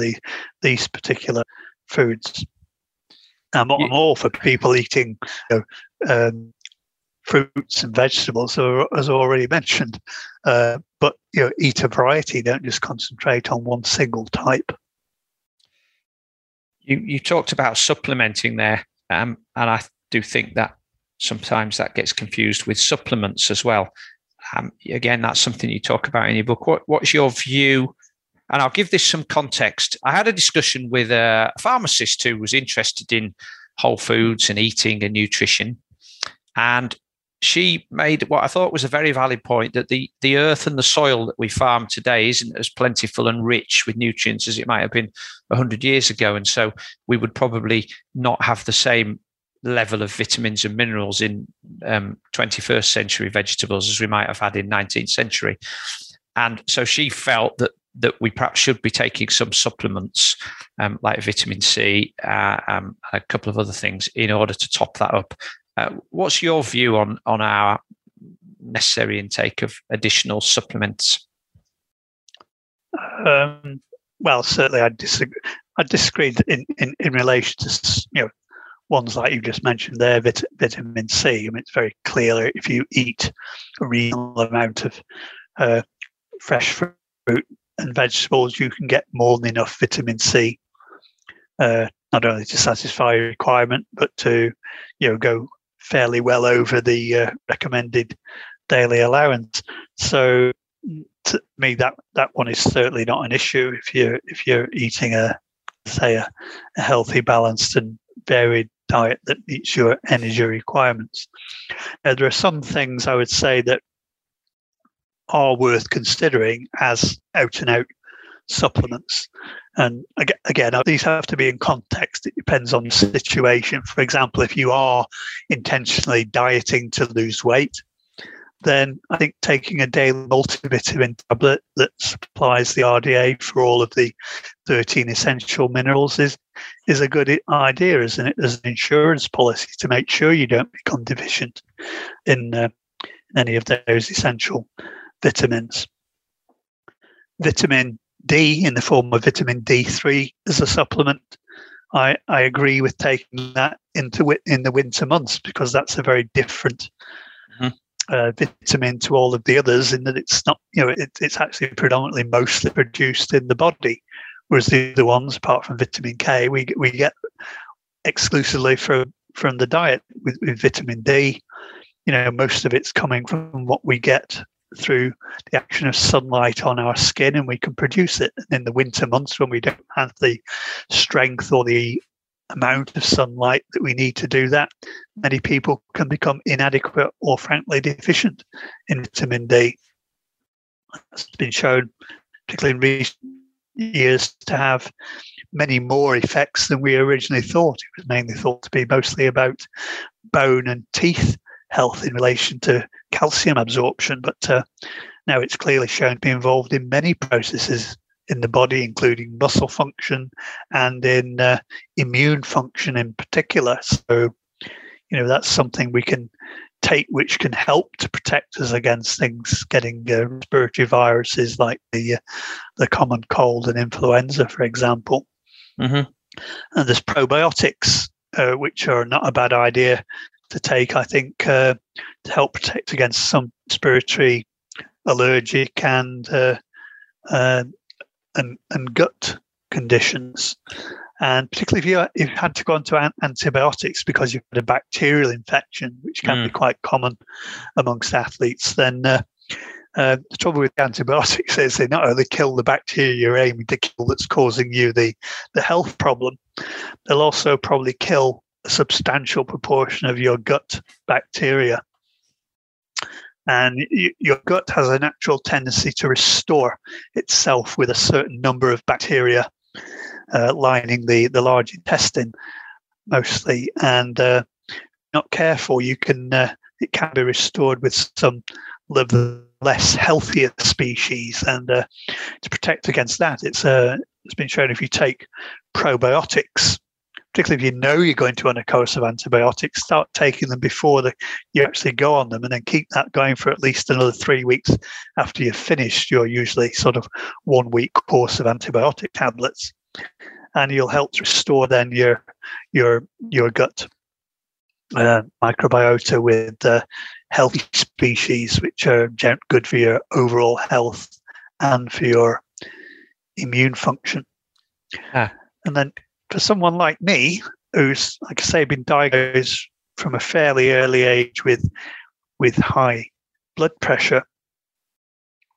these particular foods? I'm all for people eating fruits and vegetables, as already mentioned, but eat a variety. Don't just concentrate on one single type. You talked about supplementing there, and I do think that sometimes that gets confused with supplements as well. Again, that's something you talk about in your book. What's your view? And I'll give this some context. I had a discussion with a pharmacist who was interested in whole foods and eating and nutrition. And she made what I thought was a very valid point, that the earth and the soil that we farm today isn't as plentiful and rich with nutrients as it might have been 100 years ago. And so we would probably not have the same level of vitamins and minerals in 21st century vegetables as we might have had in 19th century. And so she felt that we perhaps should be taking some supplements like vitamin C, and a couple of other things, in order to top that up. What's your view on our necessary intake of additional supplements? Well, certainly I disagree in relation to ones like you just mentioned there, vitamin C. I mean, it's very clear if you eat a reasonable amount of fresh fruit and vegetables, you can get more than enough vitamin C, not only to satisfy your requirement, but to go fairly well over the recommended daily allowance. So to me, that one is certainly not an issue if you're eating a healthy, balanced and varied diet that meets your energy requirements. Now, there are some things I would say that are worth considering as out and out supplements, and again, these have to be in context. It depends on the situation. For example, if you are intentionally dieting to lose weight, then I think taking a daily multivitamin tablet that supplies the RDA for all of the 13 essential minerals is a good idea as an insurance policy, to make sure you don't become deficient in any of those essential vitamins. Vitamin D, in the form of vitamin D3, is a supplement. I agree with taking that in the winter months, because that's a very different vitamin to all of the others, in that it's not, it's actually predominantly mostly produced in the body, whereas the other ones, apart from vitamin K, we get exclusively from the diet. With vitamin D, you know, most of it's coming from what we get through the action of sunlight on our skin, and we can produce it. And in the winter months, when we don't have the strength or the amount of sunlight that we need to do that, many people can become inadequate or frankly deficient in vitamin D. That's been shown, particularly in recent years, to have many more effects than we originally thought. It was mainly thought to be mostly about bone and teeth health in relation to calcium absorption, but now it's clearly shown to be involved in many processes in the body, including muscle function and in immune function in particular. So, you know, that's something we can take, which can help to protect us against things, getting respiratory viruses like the common cold and influenza, for example. Mm-hmm. And there's probiotics, which are not a bad idea to take, I think, to help protect against some respiratory, allergic and gut conditions. And particularly if you had to go on to antibiotics because you've had a bacterial infection, which can be quite common amongst athletes, then the trouble with antibiotics is they not only kill the bacteria you're aiming to kill that's causing you the health problem, they'll also probably kill a substantial proportion of your gut bacteria. And your gut has a natural tendency to restore itself with a certain number of bacteria lining the large intestine mostly, and not careful, you can it can be restored with some of the less healthier species, and to protect against that, it's been shown if you take probiotics, particularly if you know you're going to on a course of antibiotics, start taking them before you actually go on them, and then keep that going for at least another 3 weeks after you've finished your usually sort of 1 week course of antibiotic tablets. And you'll help to restore then your gut microbiota with healthy species, which are good for your overall health and for your immune function. And then for someone like me, who's, like I say, been diagnosed from a fairly early age with high blood pressure,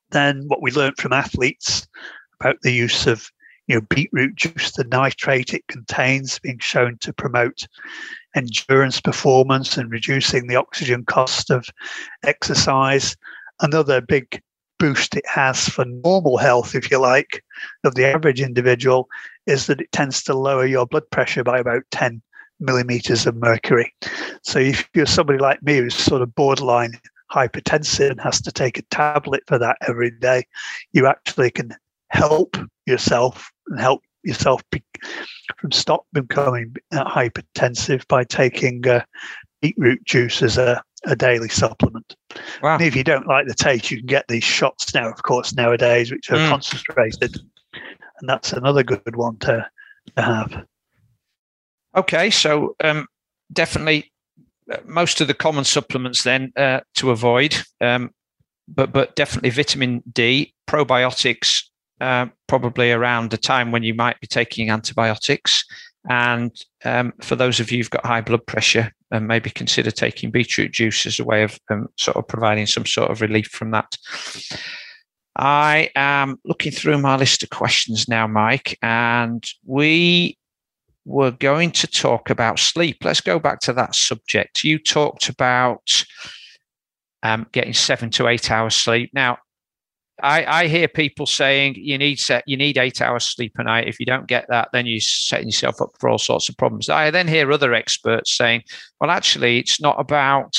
then what we learned from athletes about the use of beetroot juice, the nitrate it contains, being shown to promote endurance performance and reducing the oxygen cost of exercise. Another big boost it has for normal health, if you like, of the average individual is that it tends to lower your blood pressure by about 10 millimeters of mercury. So if you're somebody like me who's sort of borderline hypertensive and has to take a tablet for that every day, you actually can help yourself and from stop becoming hypertensive by taking beetroot juice as a daily supplement. Wow. And if you don't like the taste, you can get these shots now, of course, nowadays, which are concentrated. And that's another good one to have. Okay, so definitely most of the common supplements then to avoid, but definitely vitamin D, probiotics, probably around the time when you might be taking antibiotics. And for those of you who've got high blood pressure, maybe consider taking beetroot juice as a way of sort of providing some sort of relief from that. I am looking through my list of questions now, Mike, and we were going to talk about sleep. Let's go back to that subject. You talked about getting 7 to 8 hours sleep. Now, I hear people saying you need 8 hours sleep a night. If you don't get that, then you're setting yourself up for all sorts of problems. I then hear other experts saying, well, actually, it's not about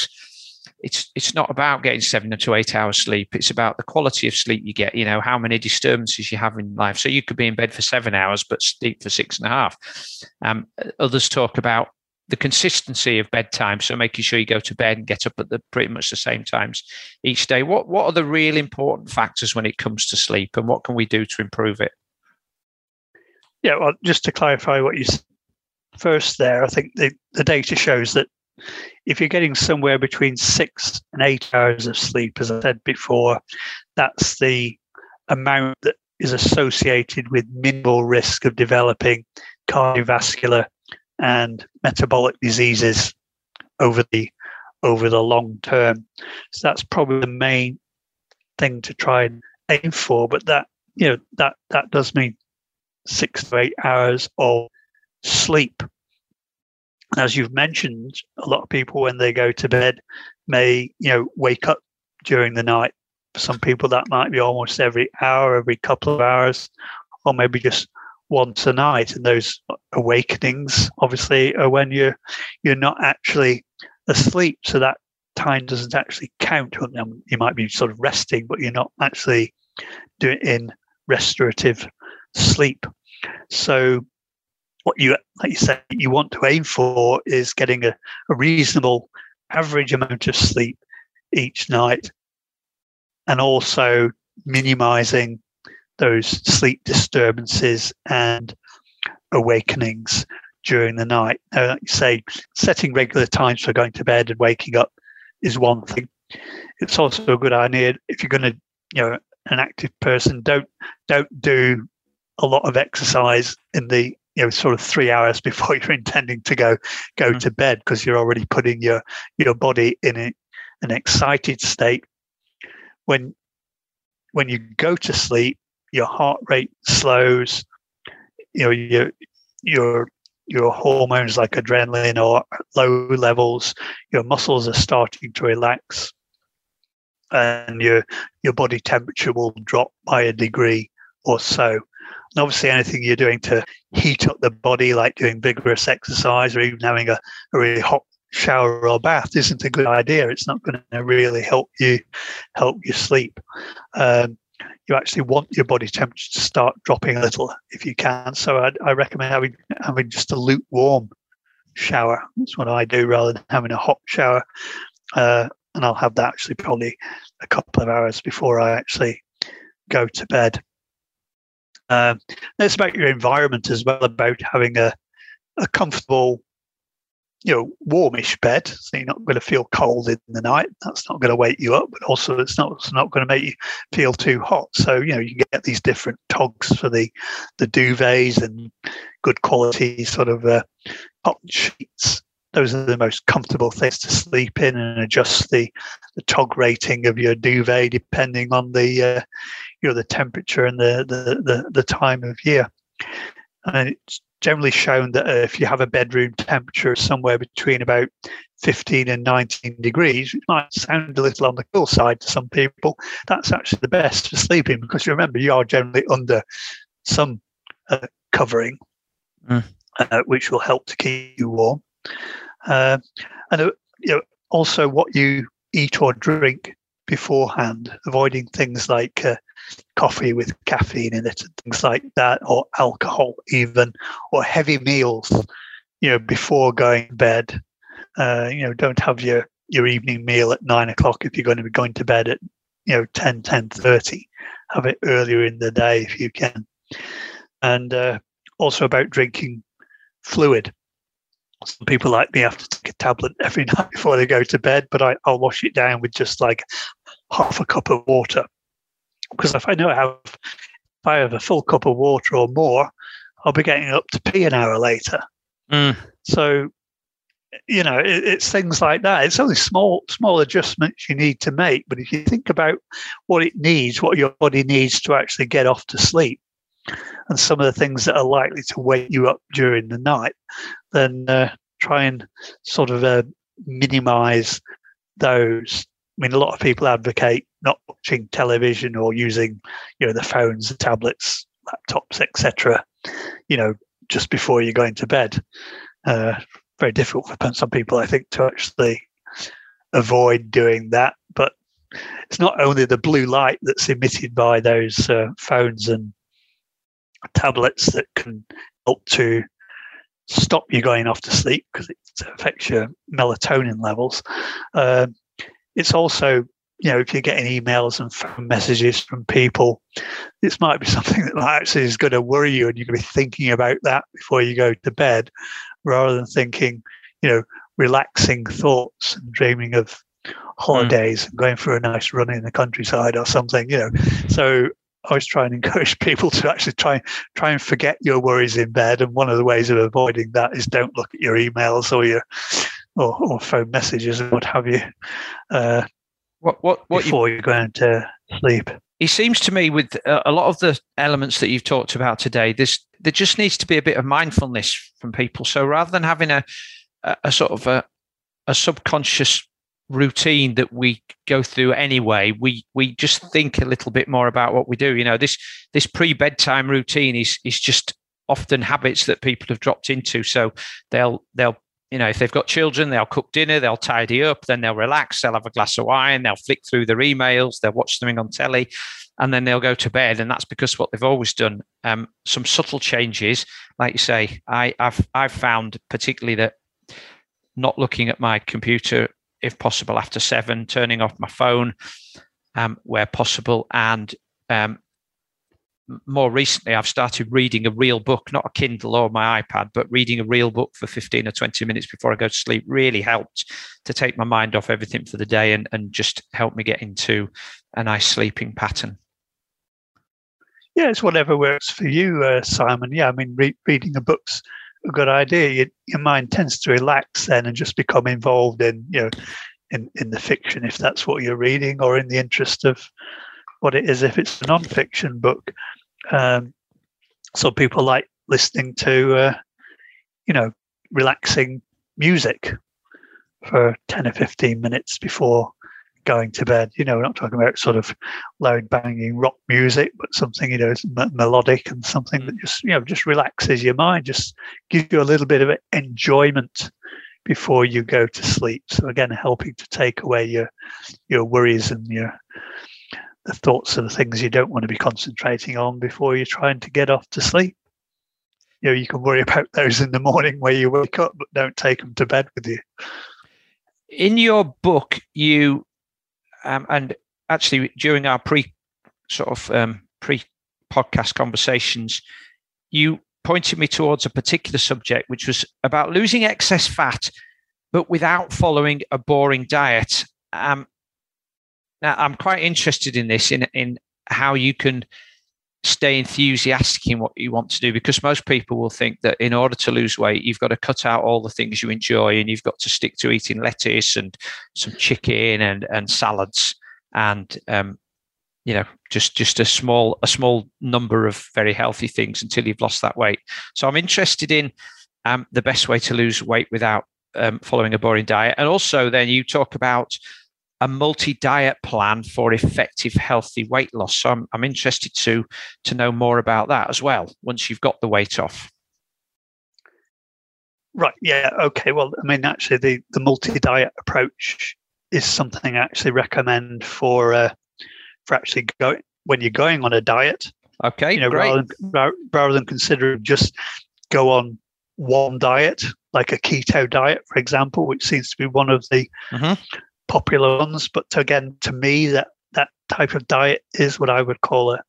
getting 7 to 8 hours sleep. It's about the quality of sleep you get, how many disturbances you have in life. So you could be in bed for 7 hours, but sleep for 6.5. Others talk about the consistency of bedtime. So making sure you go to bed and get up at pretty much the same times each day. What are the real important factors when it comes to sleep, and what can we do to improve it? Yeah, well, just to clarify what you said first there, I think the data shows that if you're getting somewhere between 6 and 8 hours of sleep, as I said before, that's the amount that is associated with minimal risk of developing cardiovascular and metabolic diseases over the over the long term. So that's probably the main thing to try and aim for. But that, you know, that does mean 6 to 8 hours of sleep. And as you've mentioned, a lot of people when they go to bed may, you know, wake up during the night. For some people that might be almost every hour, every couple of hours, or maybe just once a night. And those awakenings obviously are when you're not actually asleep. So that time doesn't actually count. You might be sort of resting, but you're not actually doing it in restorative sleep. So what you, like you said, you want to aim for is getting a reasonable average amount of sleep each night, and also minimizing those sleep disturbances and awakenings during the night. Now, like you say, setting regular times for going to bed and waking up is one thing. It's also a good idea if you're going to, you know, an active person, don't do a lot of exercise in the, you know, sort of 3 hours before you're intending to go to bed, because you're already putting your body in an excited state. When you go to sleep, your heart rate slows. You know, your hormones like adrenaline are at low levels. Your muscles are starting to relax, and your body temperature will drop by a degree or so. And obviously, anything you're doing to heat up the body, like doing vigorous exercise or even having a really hot shower or bath, isn't a good idea. It's not going to really help you sleep. You actually want your body temperature to start dropping a little if you can. So I recommend having just a lukewarm shower. That's what I do, rather than having a hot shower. And I'll have that actually probably a couple of hours before I actually go to bed. It's about your environment as well, about having a comfortable, you know, warmish bed, so you're not going to feel cold in the night. That's not going to wake you up, but also it's not going to make you feel too hot. So, you know, you can get these different togs for the duvets and good quality sort of cotton sheets. Those are the most comfortable things to sleep in, and adjust the tog rating of your duvet depending on the temperature and the time of year. And it's generally shown that if you have a bedroom temperature somewhere between about 15 and 19 degrees, which might sound a little on the cool side to some people, that's actually the best for sleeping, because remember, you are generally under some covering, which will help to keep you warm. And you know, also what you eat or drink beforehand, avoiding things like coffee with caffeine in it and things like that, or alcohol even, or heavy meals, you know, before going to bed. You know, don't have your evening meal at 9 o'clock if you're going to be going to bed at, you know, 10:30. Have it earlier in the day if you can. And also about drinking fluid. Some people like me have to take a tablet every night before they go to bed, but I'll wash it down with just like half a cup of water. Because if I have a full cup of water or more, I'll be getting up to pee an hour later. So, you know, it's things like that. It's only small adjustments you need to make. But if you think about what your body needs to actually get off to sleep, and some of the things that are likely to wake you up during the night, then try and sort of minimize those. I mean, a lot of people advocate not watching television or using, you know, the phones, the tablets, laptops, etc., you know, just before you're going to bed. Very difficult for some people, I think, to actually avoid doing that. But it's not only the blue light that's emitted by those phones and tablets that can help to stop you going off to sleep, because it affects your melatonin levels. It's also, you know, if you're getting emails and phone messages from people, this might be something that actually is going to worry you, and you're going to be thinking about that before you go to bed, rather than thinking, you know, relaxing thoughts and dreaming of holidays and going for a nice run in the countryside or something, you know. So I always try and encourage people to actually try and forget your worries in bed. And one of the ways of avoiding that is don't look at your emails or your or phone messages and what have you what before you go into sleep. It seems to me with a lot of the elements that you've talked about today, there just needs to be a bit of mindfulness from people. So rather than having a sort of a subconscious routine that we go through anyway, we just think a little bit more about what we do. You know, this pre-bedtime routine is just often habits that people have dropped into. So they'll you know, if they've got children, they'll cook dinner, they'll tidy up, then they'll relax, they'll have a glass of wine, they'll flick through their emails, they'll watch something on telly, and then they'll go to bed. And that's because what they've always done. Some subtle changes, like you say, I've found particularly that not looking at my computer, if possible, after 7, turning off my phone where possible. And more recently, I've started reading a real book, not a Kindle or my iPad, but reading a real book for 15 or 20 minutes before I go to sleep really helped to take my mind off everything for the day and just help me get into a nice sleeping pattern. Yeah, it's whatever works for you, Simon. Yeah, I mean, reading a book's a good idea. Your mind tends to relax then and just become involved in, you know, in the fiction, if that's what you're reading, or in the interest of what it is if it's a non-fiction book. So people like listening to, you know, relaxing music for 10 or 15 minutes before going to bed. You know, we're not talking about sort of loud banging rock music, but something, you know, is melodic and something that just, you know, just relaxes your mind, just gives you a little bit of enjoyment before you go to sleep. So again, helping to take away your worries and the thoughts of the things you don't want to be concentrating on before you're trying to get off to sleep. You know, you can worry about those in the morning where you wake up, but don't take them to bed with you. In your book, you and actually during our pre-podcast conversations, you pointed me towards a particular subject, which was about losing excess fat, but without following a boring diet. Now, I'm quite interested in this, in how you can stay enthusiastic in what you want to do, because most people will think that in order to lose weight, you've got to cut out all the things you enjoy and you've got to stick to eating lettuce and some chicken and salads and, you know, just a small number of very healthy things until you've lost that weight. So I'm interested in the best way to lose weight without following a boring diet. And also then you talk about a multi-diet plan for effective, healthy weight loss. So I'm interested to know more about that as well, once you've got the weight off. Right. Yeah. Okay. Well, I mean, actually the multi-diet approach is something I actually recommend for actually going when you're going on a diet. Okay. You know, great. Rather than considering just go on one diet, like a keto diet, for example, which seems to be one of the popular ones, but again, to me, that type of diet is what I would call a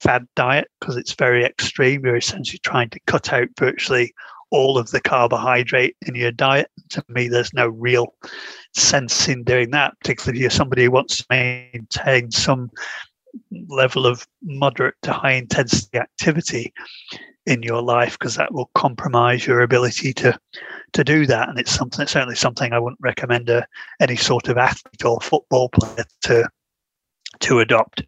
fad diet, because it's very extreme. You're essentially trying to cut out virtually all of the carbohydrate in your diet. To me, there's no real sense in doing that, particularly if you're somebody who wants to maintain some level of moderate to high intensity activity in your life, because that will compromise your ability to do that. And it's certainly something I wouldn't recommend any sort of athlete or football player to adopt.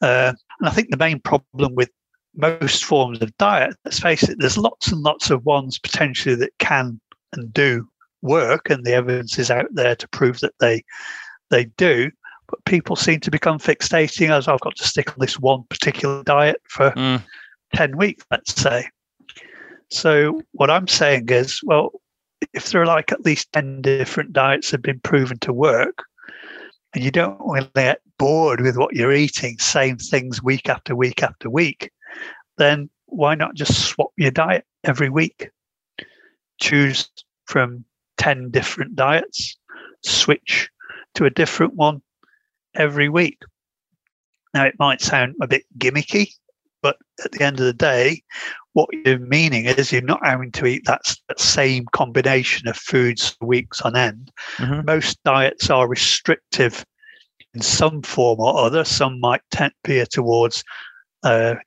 And I think the main problem with most forms of diet, let's face it, there's lots and lots of ones potentially that can and do work, and the evidence is out there to prove that they do. But people seem to become fixating as, I've got to stick on this one particular diet for 10 weeks, let's say. So what I'm saying is, well, if there are like at least 10 different diets that have been proven to work, and you don't want to get bored with what you're eating, same things week after week after week, then why not just swap your diet every week? Choose from 10 different diets, switch to a different one every week. Now, it might sound a bit gimmicky, but at the end of the day, what you're meaning is you're not having to eat that same combination of foods for weeks on end. Mm-hmm. Most diets are restrictive in some form or other. Some might veer towards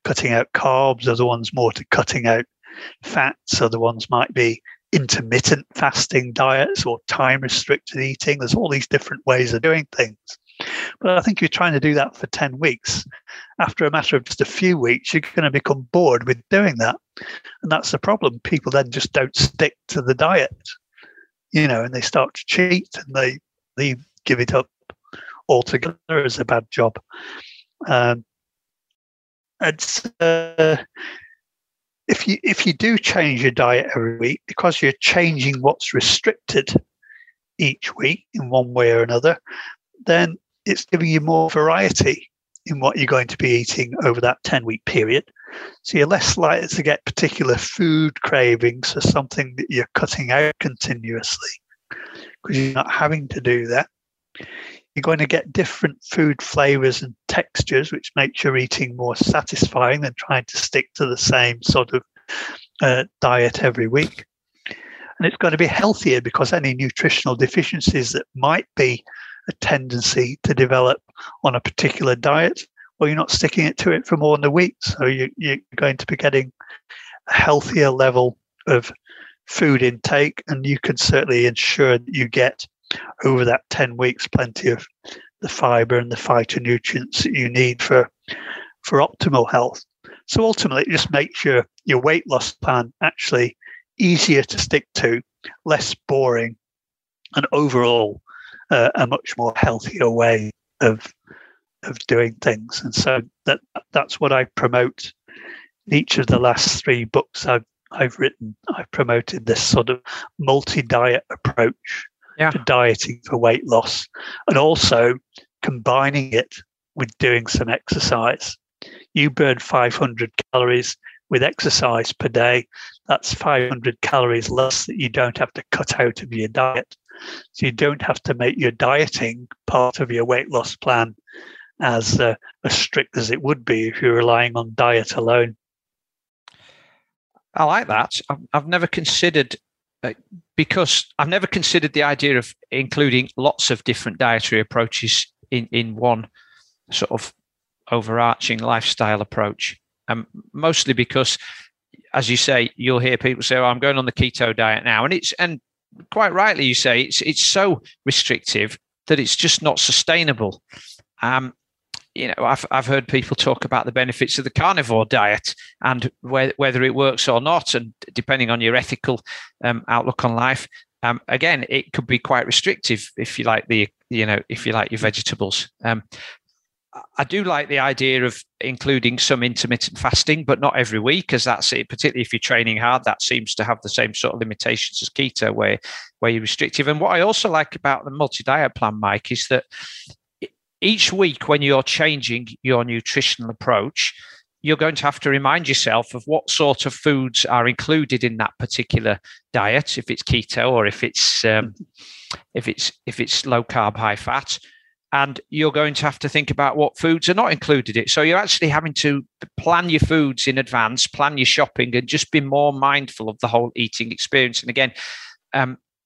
cutting out carbs, other ones more to cutting out fats, other ones might be intermittent fasting diets or time-restricted eating. There's all these different ways of doing things. But I think you're trying to do that for 10 weeks. After a matter of just a few weeks, you're going to become bored with doing that. And that's the problem. People then just don't stick to the diet, you know, and they start to cheat and they give it up altogether as a bad job. If you do change your diet every week, because you're changing what's restricted each week in one way or another, then it's giving you more variety in what you're going to be eating over that 10-week period. So you're less likely to get particular food cravings or something that you're cutting out continuously, because you're not having to do that. You're going to get different food flavors and textures, which makes your eating more satisfying than trying to stick to the same sort of diet every week. And it's going to be healthier, because any nutritional deficiencies that might be a tendency to develop on a particular diet, well, you're not sticking it to it for more than a week. So you're going to be getting a healthier level of food intake, and you can certainly ensure that you get over that 10 weeks plenty of the fiber and the phytonutrients that you need for optimal health. So ultimately it just makes your weight loss plan actually easier to stick to, less boring, and overall a much more healthier way of doing things. And so that's what I promote in each of the last three books I've written. I've promoted this sort of multi-diet approach. Yeah. For dieting for weight loss, and also combining it with doing some exercise. You burn 500 calories with exercise per day. That's 500 calories less that you don't have to cut out of your diet. So you don't have to make your dieting part of your weight loss plan as strict as it would be if you're relying on diet alone. I like that. I've never considered. Because I've never considered the idea of including lots of different dietary approaches in one sort of overarching lifestyle approach. Mostly because, as you say, you'll hear people say, oh, I'm going on the keto diet now. And quite rightly, you say, it's so restrictive that it's just not sustainable. You know, I've heard people talk about the benefits of the carnivore diet and whether it works or not, and depending on your ethical outlook on life, again, it could be quite restrictive if you like your vegetables. I do like the idea of including some intermittent fasting, but not every week, as that's it. Particularly if you're training hard, that seems to have the same sort of limitations as keto, where you're restrictive. And what I also like about the multi-diet plan, Mike, is that each week when you're changing your nutritional approach, you're going to have to remind yourself of what sort of foods are included in that particular diet, if it's keto or if it's low carb, high fat. And you're going to have to think about what foods are not included in it. So you're actually having to plan your foods in advance, plan your shopping, and just be more mindful of the whole eating experience. And again,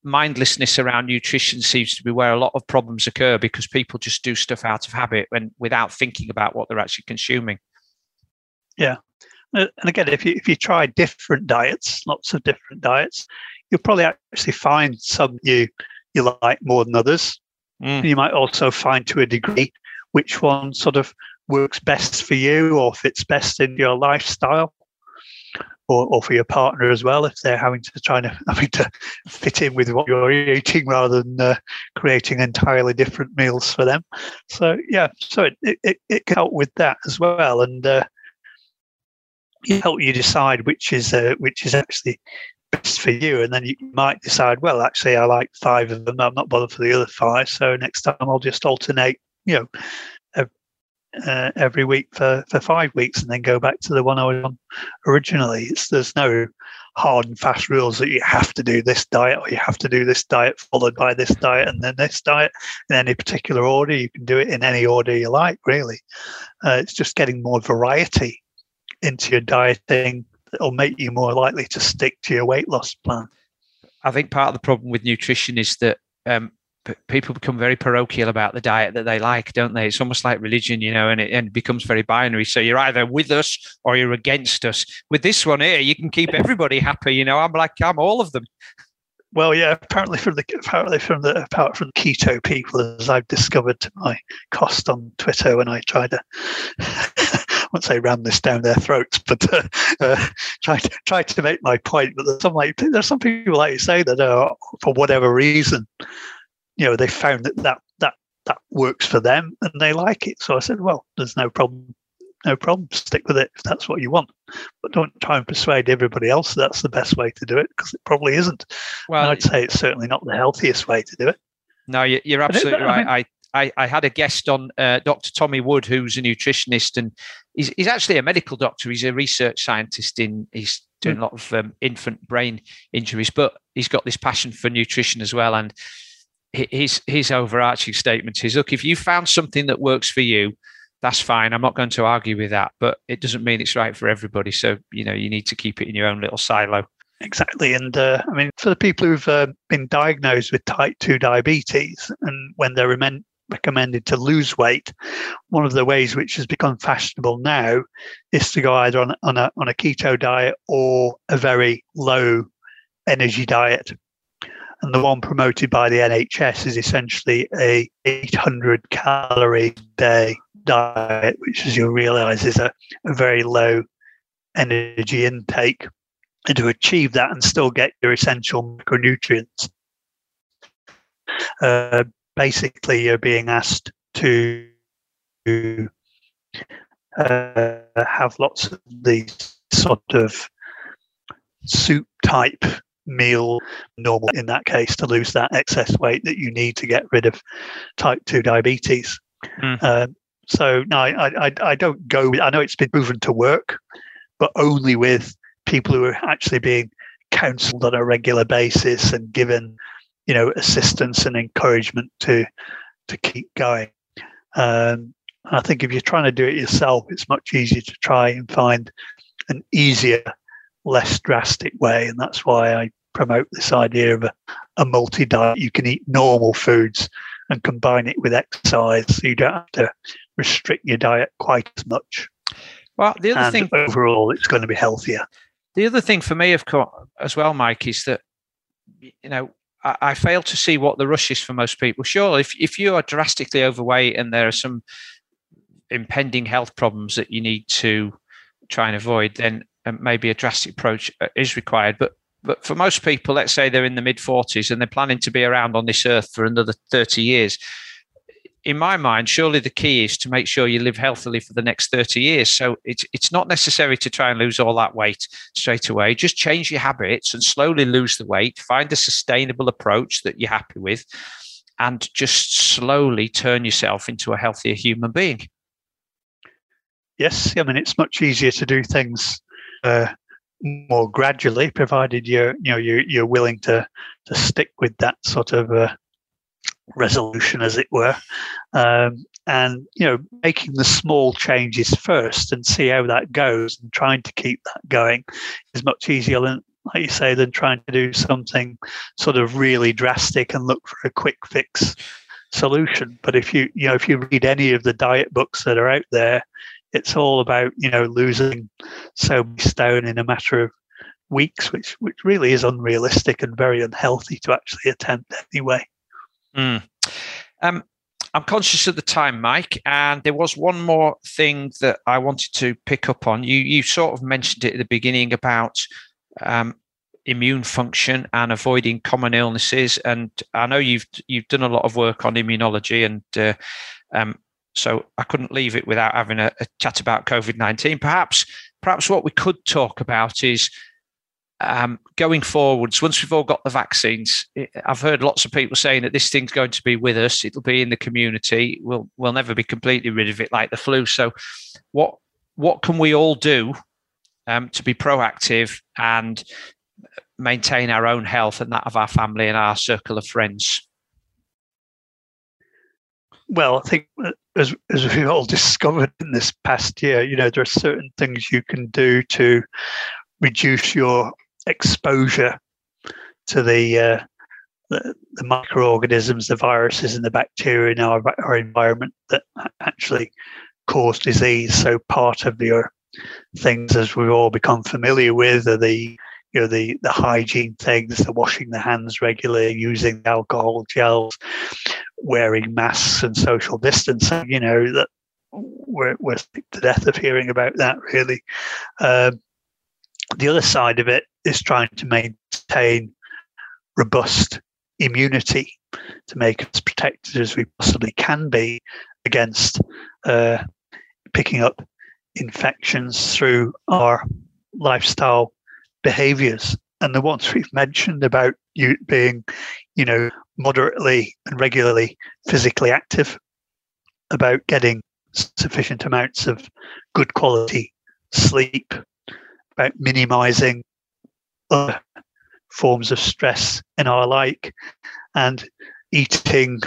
mindlessness around nutrition seems to be where a lot of problems occur, because people just do stuff out of habit and without thinking about what they're actually consuming. Yeah. And again, if you try different diets, lots of different diets, you'll probably actually find some you like more than others. Mm. You might also find, to a degree, which one sort of works best for you or fits best in your lifestyle. Or for your partner as well, if they're having to fit in with what you're eating rather than creating entirely different meals for them. So yeah, so it can help with that as well, and help you decide which is actually best for you. And then you might decide, well, actually, I like 5 of them. I'm not bothered for the other 5. So next time I'll just alternate, you know, every week for 5 weeks, and then go back to the one I was on originally. There's no hard and fast rules that you have to do this diet, or you have to do this diet followed by this diet and then this diet in any particular order. You can do it in any order you like, really. It's just getting more variety into your dieting that'll make you more likely to stick to your weight loss plan. I think part of the problem with nutrition is that people become very parochial about the diet that they like, don't they? It's almost like religion, you know, and it becomes very binary. So you're either with us or you're against us. With this one here, you can keep everybody happy, you know. I'm all of them. Well, yeah, apart from keto people, as I've discovered to my cost on Twitter when I try to, I won't say ram this down their throats, but try to make my point. But there's some people, like you say, that are, for whatever reason, you know, they found that works for them and they like it. So I said, well, there's no problem. Stick with it if that's what you want, but don't try and persuade everybody else that's the best way to do it, because it probably isn't. Well, and I'd say it's certainly not the healthiest way to do it. No, you're absolutely right. I had a guest on, Dr. Tommy Wood, who's a nutritionist, and he's actually a medical doctor. He's a research scientist he's doing a lot of infant brain injuries, but he's got this passion for nutrition as well. And his overarching statement is, look, if you found something that works for you, that's fine. I'm not going to argue with that, but it doesn't mean it's right for everybody. So, you know, you need to keep it in your own little silo. Exactly. And I mean, for the people who've been diagnosed with type 2 diabetes, and when they're recommended to lose weight, one of the ways which has become fashionable now is to go either on a keto diet or a very low energy diet. And the one promoted by the NHS is essentially a 800 calorie day diet, which, as you'll realise, is a very low energy intake. And to achieve that and still get your essential micronutrients, basically you're being asked to have lots of these sort of soup type meal normal, in that case, to lose that excess weight that you need to get rid of type 2 diabetes. So no, I don't go with, I know it's been proven to work, but only with people who are actually being counseled on a regular basis and given, you know, assistance and encouragement to keep going. I think if you're trying to do it yourself, it's much easier to try and find an easier, less drastic way. And that's why I promote this idea of a multi-diet. You can eat normal foods and combine it with exercise, so you don't have to restrict your diet quite as much. Well, the other thing, overall, it's going to be healthier. The other thing for me, of course, as well, Mike, is that, you know, I fail to see what the rush is for most people. Sure, if you are drastically overweight and there are some impending health problems that you need to try and avoid, then maybe a drastic approach is required. But for most people, let's say they're in the mid-40s and they're planning to be around on this earth for another 30 years. In my mind, surely the key is to make sure you live healthily for the next 30 years. So it's not necessary to try and lose all that weight straight away. Just change your habits and slowly lose the weight. Find a sustainable approach that you're happy with and just slowly turn yourself into a healthier human being. Yes, I mean, it's much easier to do things more gradually, provided you're willing to stick with that sort of resolution, as it were, and, you know, making the small changes first and see how that goes, and trying to keep that going is much easier than, like you say, than trying to do something sort of really drastic and look for a quick fix solution. But if you read any of the diet books that are out there, it's all about, you know, losing so many stone in a matter of weeks, which really is unrealistic and very unhealthy to actually attempt anyway. I'm conscious of the time, Mike, and there was one more thing that I wanted to pick up on. You sort of mentioned it at the beginning about immune function and avoiding common illnesses, and I know you've done a lot of work on immunology, and so I couldn't leave it without having a chat about COVID-19. Perhaps what we could talk about is going forwards, once we've all got the vaccines. I've heard lots of people saying that this thing's going to be with us. It'll be in the community. We'll never be completely rid of it like the flu. So what can we all do to be proactive and maintain our own health and that of our family and our circle of friends? Well, I think as we've all discovered in this past year, you know, there are certain things you can do to reduce your exposure to the the microorganisms, the viruses and the bacteria in our environment that actually cause disease. So part of your things, as we've all become familiar with, are the hygiene things, the washing the hands regularly, using alcohol gels, wearing masks and social distancing. You know, that we're sick to death of hearing about that, really. The other side of it is trying to maintain robust immunity to make us protected as we possibly can be against picking up infections through our lifestyle behaviours. And the ones we've mentioned about you being, moderately and regularly physically active, about getting sufficient amounts of good quality sleep, about minimising other forms of stress and our like, and eating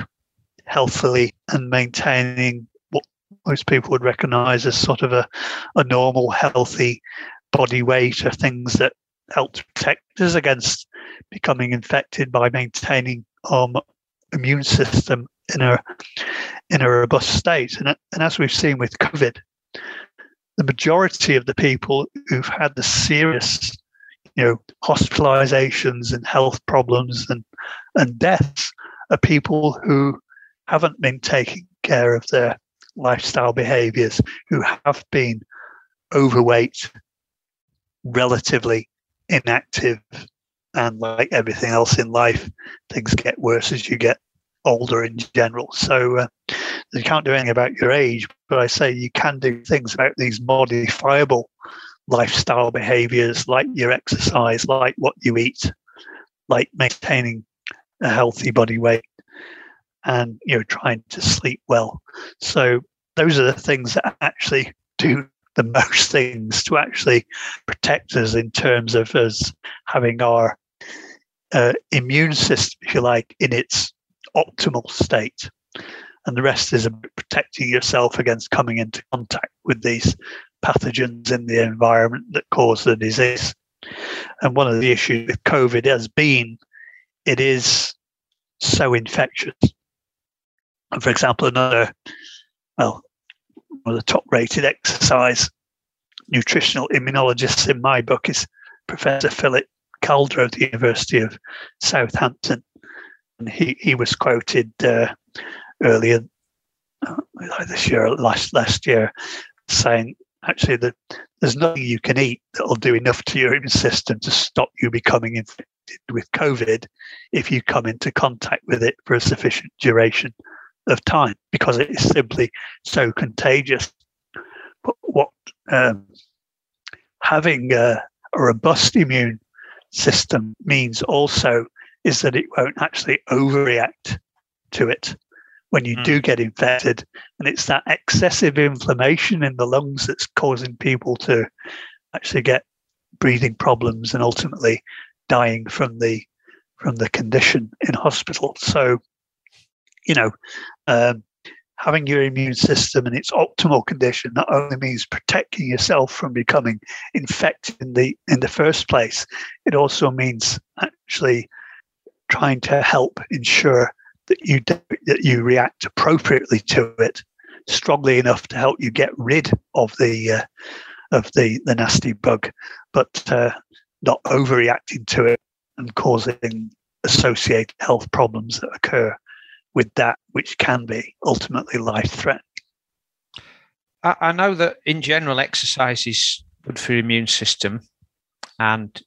healthily and maintaining what most people would recognise as sort of a normal, healthy body weight, are things that help to protect us against becoming infected by maintaining our immune system in a robust state. And as we've seen with COVID, the majority of the people who've had the serious, hospitalizations and health problems and deaths are people who haven't been taking care of their lifestyle behaviors, who have been overweight, relatively inactive, and like everything else in life, things get worse as you get older in general. So you can't do anything about your age, but I say you can do things about these modifiable lifestyle behaviors, like your exercise, like what you eat, like maintaining a healthy body weight, and trying to sleep well. So those are the things that actually do the most things to actually protect us in terms of us having our immune system, if you like, in its optimal state. And the rest is about protecting yourself against coming into contact with these pathogens in the environment that cause the disease. And one of the issues with COVID has been it is so infectious. And for example, one of the top-rated exercise nutritional immunologists in my book is Professor Philip Calder of the University of Southampton. And he was quoted earlier this year, last year, saying actually that there's nothing you can eat that will do enough to your immune system to stop you becoming infected with COVID if you come into contact with it for a sufficient duration of time, because it is simply so contagious. But what having a robust immune system means also is that it won't actually overreact to it when you do get infected. And it's that excessive inflammation in the lungs that's causing people to actually get breathing problems and ultimately dying from the condition in hospital. So, having your immune system in its optimal condition not only means protecting yourself from becoming infected in the first place, it also means actually trying to help ensure that you react appropriately to it, strongly enough to help you get rid of the nasty bug, but not overreacting to it and causing associated health problems that occur with that, which can be ultimately life-threatening. I know that in general exercise is good for your immune system, and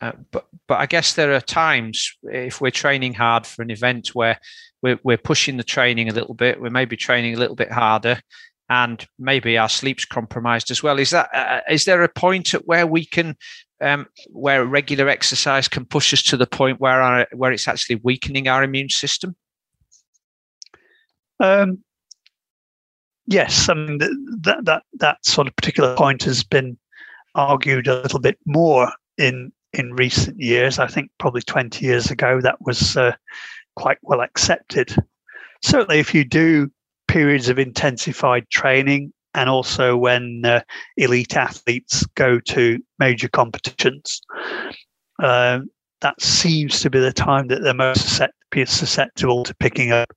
but I guess there are times if we're training hard for an event where we're pushing the training a little bit, we may be training a little bit harder, and maybe our sleep's compromised as well. Is that is there a point at where we can where regular exercise can push us to the point where it's actually weakening our immune system? Yes, I mean that sort of particular point has been argued a little bit more in recent years. I think probably 20 years ago that was quite well accepted. Certainly if you do periods of intensified training, and also when elite athletes go to major competitions, that seems to be the time that they're most susceptible to picking up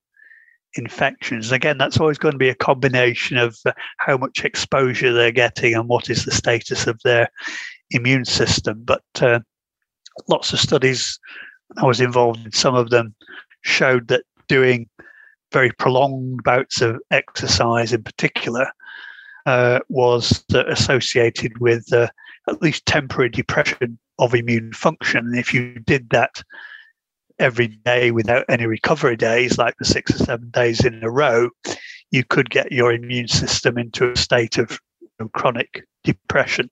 infections. Again, that's always going to be a combination of how much exposure they're getting and what is the status of their immune system. But lots of studies, I was involved in some of them, showed that doing very prolonged bouts of exercise in particular was associated with at least temporary depression of immune function. And if you did that every day without any recovery days, like the 6 or 7 days in a row, you could get your immune system into a state of chronic depression.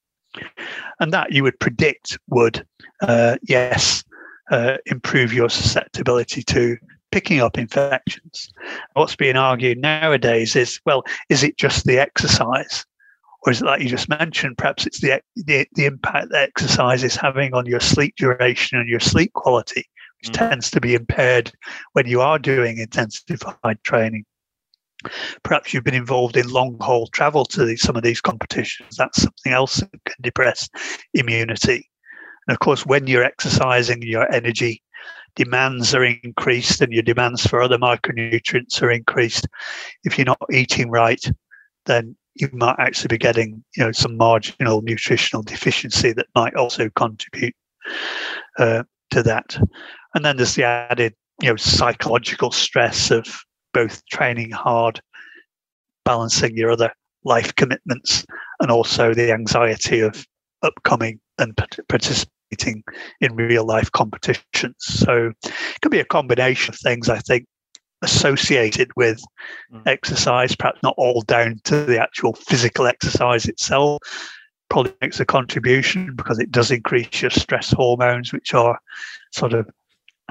And that you would predict would, improve your susceptibility to picking up infections. What's being argued nowadays is, well, is it just the exercise? Or is it like you just mentioned, perhaps it's the impact that exercise is having on your sleep duration and your sleep quality, which tends to be impaired when you are doing intensified training. Perhaps you've been involved in long-haul travel to some of these competitions. That's something else that can depress immunity. And of course, when you're exercising, your energy demands are increased and your demands for other micronutrients are increased. If you're not eating right, then you might actually be getting some marginal nutritional deficiency that might also contribute to that. And then there's the added psychological stress of both training hard, balancing your other life commitments, and also the anxiety of upcoming and participating in real life competitions. So it could be a combination of things, I think, associated with exercise, perhaps not all down to the actual physical exercise itself. Probably makes a contribution because it does increase your stress hormones, which are sort of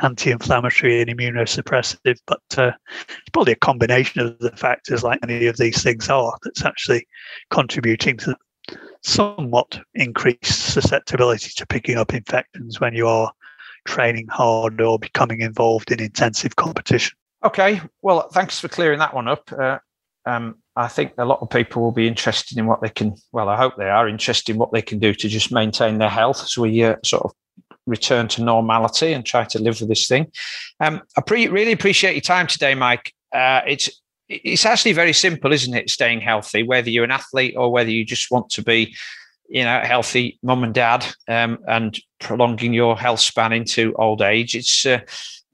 anti-inflammatory and immunosuppressive, but it's probably a combination of the factors, like many of these things are, that's actually contributing to somewhat increased susceptibility to picking up infections when you are training hard or becoming involved in intensive competition. Okay, well, thanks for clearing that one up. I think a lot of people will be interested in what they can, well, I hope they are interested in what they can do to just maintain their health as we sort of return to normality and try to live with this thing. I really appreciate your time today, Mike. It's actually very simple, isn't it? Staying healthy, whether you're an athlete or whether you just want to be, a healthy mum and dad, and prolonging your health span into old age. It's,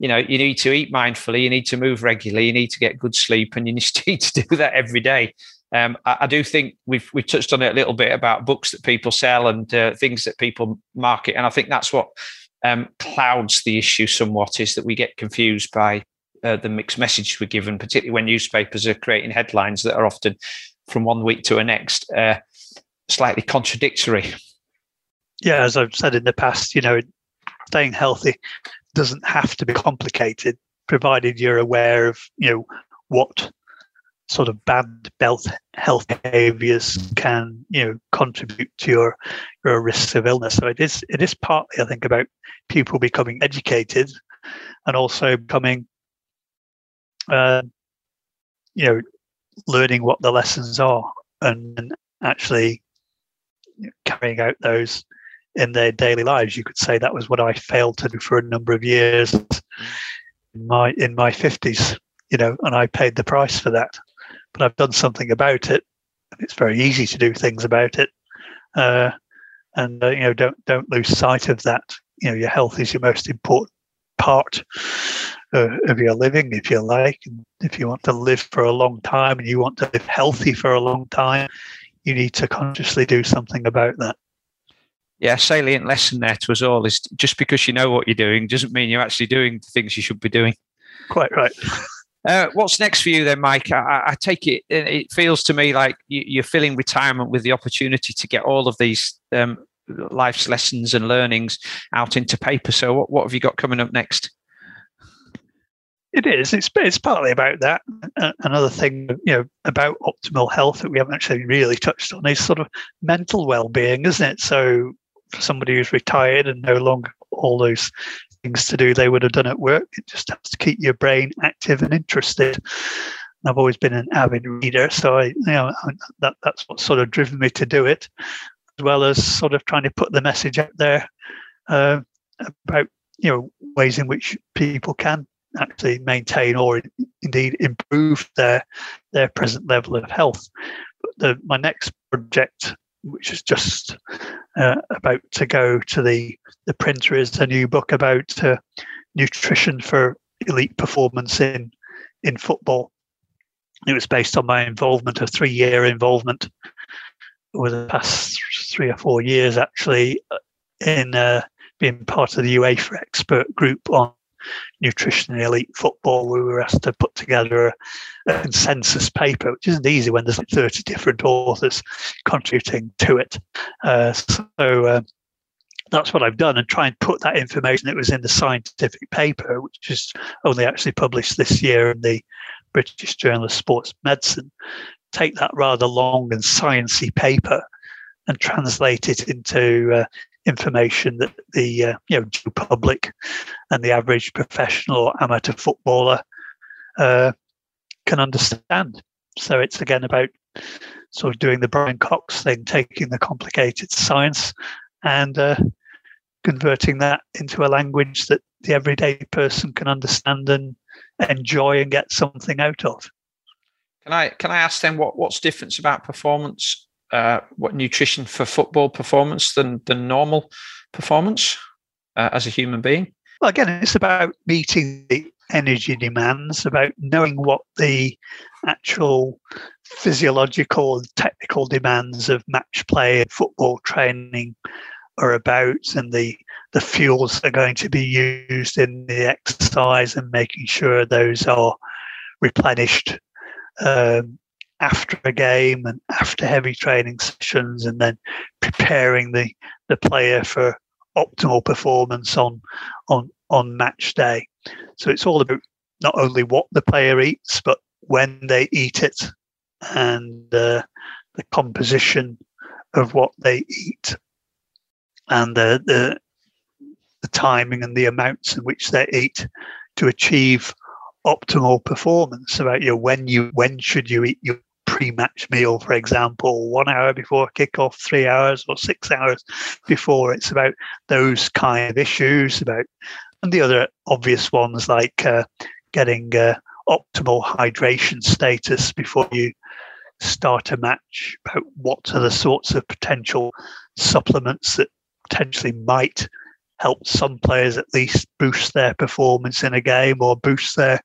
you need to eat mindfully, you need to move regularly, you need to get good sleep, and you need to do that every day. I do think we touched on it a little bit about books that people sell and things that people market. And I think that's what clouds the issue somewhat, is that we get confused by the mixed messages we're given, particularly when newspapers are creating headlines that are often from one week to the next, slightly contradictory. Yeah, as I've said in the past, staying healthy doesn't have to be complicated, provided you're aware of, what sort of bad health behaviours can, contribute to your risks of illness. So it is partly, I think, about people becoming educated and also becoming, learning what the lessons are and actually carrying out those in their daily lives. You could say that was what I failed to do for a number of years in my 50s, and I paid the price for that. But I've done something about it. It's very easy to do things about it, and don't lose sight of that. Your health is your most important part of your living, if you like. And if you want to live for a long time and you want to live healthy for a long time, you need to consciously do something about that. Yeah, salient lesson there to us all is just because you know what you're doing doesn't mean you're actually doing the things you should be doing. Quite right. What's next for you then, Mike? I take it, it feels to me like you're filling retirement with the opportunity to get all of these life's lessons and learnings out into paper. So what have you got coming up next? It is. It's partly about that. Another thing, about optimal health that we haven't actually really touched on is sort of mental well-being, isn't it? So for somebody who's retired and no longer all those things to do they would have done at work, it just has to keep your brain active and interested. And I've always been an avid reader, so that's what sort of driven me to do it, as well as sort of trying to put the message out there about you know, ways in which people can actually maintain or indeed improve their present level of health. But my next project, which is just about to go to the printer, is a new book about nutrition for elite performance in football. It was based on my involvement, a 3-year involvement over the past 3 or 4 years, actually, in being part of the UEFA expert group on nutrition in elite football. We were asked to put together a consensus paper, which isn't easy when there's like 30 different authors contributing to it. So that's what I've done, and try and put that information that was in the scientific paper, which is only actually published this year in the British Journal of Sports Medicine, take that rather long and sciencey paper and translate it into information that the due public and the average professional or amateur footballer can understand. So it's again about sort of doing the Brian Cox thing, taking the complicated science and converting that into a language that the everyday person can understand and enjoy and get something out of. Can I ask then what's difference about performance? What nutrition for football performance than normal performance as a human being? Well, again, it's about meeting the energy demands, about knowing what the actual physiological and technical demands of match play and football training are about, and the fuels that are going to be used in the exercise, and making sure those are replenished after a game and after heavy training sessions, and then preparing the player for optimal performance on match day. So it's all about not only what the player eats, but when they eat it, and the composition of what they eat, and the timing and the amounts in which they eat to achieve optimal performance. About when should you eat your pre-match meal, for example, 1 hour before kickoff, 3 hours or 6 hours before. It's about those kind of issues, and the other obvious ones like getting optimal hydration status before you start a match. About what are the sorts of potential supplements that potentially might help some players at least boost their performance in a game or boost their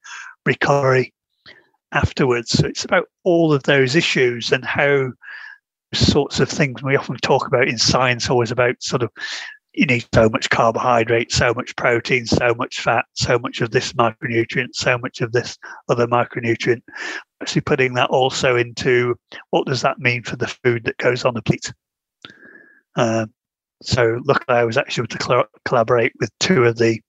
recovery afterwards. So it's about all of those issues and how sorts of things we often talk about in science, always about sort of you need so much carbohydrate, so much protein, so much fat, so much of this micronutrient, so much of this other micronutrient. Actually putting that also into what does that mean for the food that goes on the plate. So luckily I was actually able to collaborate with two of the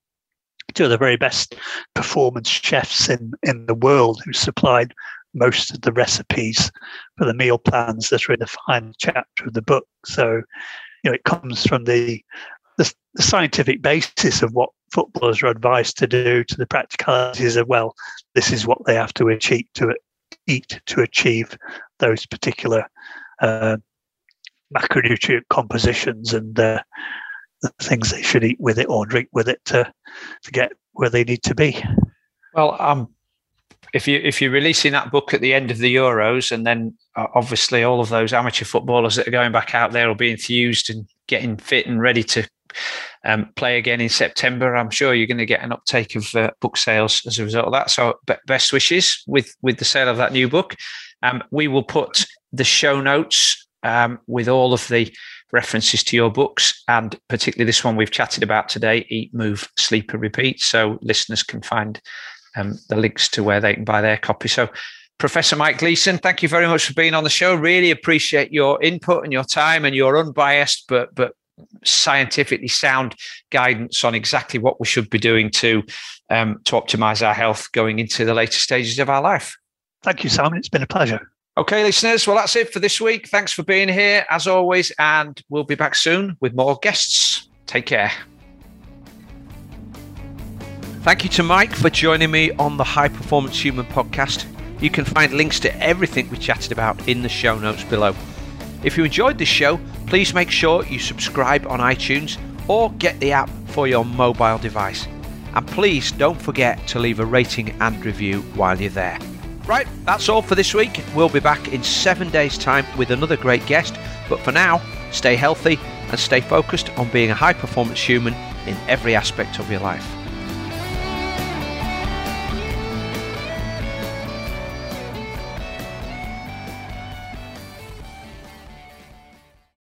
very best performance chefs in the world, who supplied most of the recipes for the meal plans that are in the final chapter of the book. So it comes from the scientific basis of what footballers are advised to do to the practicalities of, well, this is what they have to achieve to eat to achieve those particular macronutrient compositions and the things they should eat with it or drink with it to get where they need to be. Well, if you're releasing that book at the end of the Euros, and then obviously all of those amateur footballers that are going back out there will be enthused and getting fit and ready to play again in September. I'm sure you're going to get an uptake of book sales as a result of that. So best wishes with the sale of that new book. We will put the show notes with all of the references to your books, and particularly this one we've chatted about today, Eat, Move, Sleep and Repeat, so listeners can find the links to where they can buy their copy. So Professor Mike Gleeson, thank you very much for being on the show. Really appreciate your input and your time and your unbiased but scientifically sound guidance on exactly what we should be doing to optimize our health going into the later stages of our life. Thank you, Simon. It's been a pleasure. Okay, listeners, well, that's it for this week. Thanks for being here, as always, and we'll be back soon with more guests. Take care. Thank you to Mike for joining me on the High Performance Human podcast. You can find links to everything we chatted about in the show notes below. If you enjoyed this show, please make sure you subscribe on iTunes or get the app for your mobile device. And please don't forget to leave a rating and review while you're there. Right, that's all for this week. We'll be back in 7 days' time with another great guest. But for now, stay healthy and stay focused on being a high-performance human in every aspect of your life.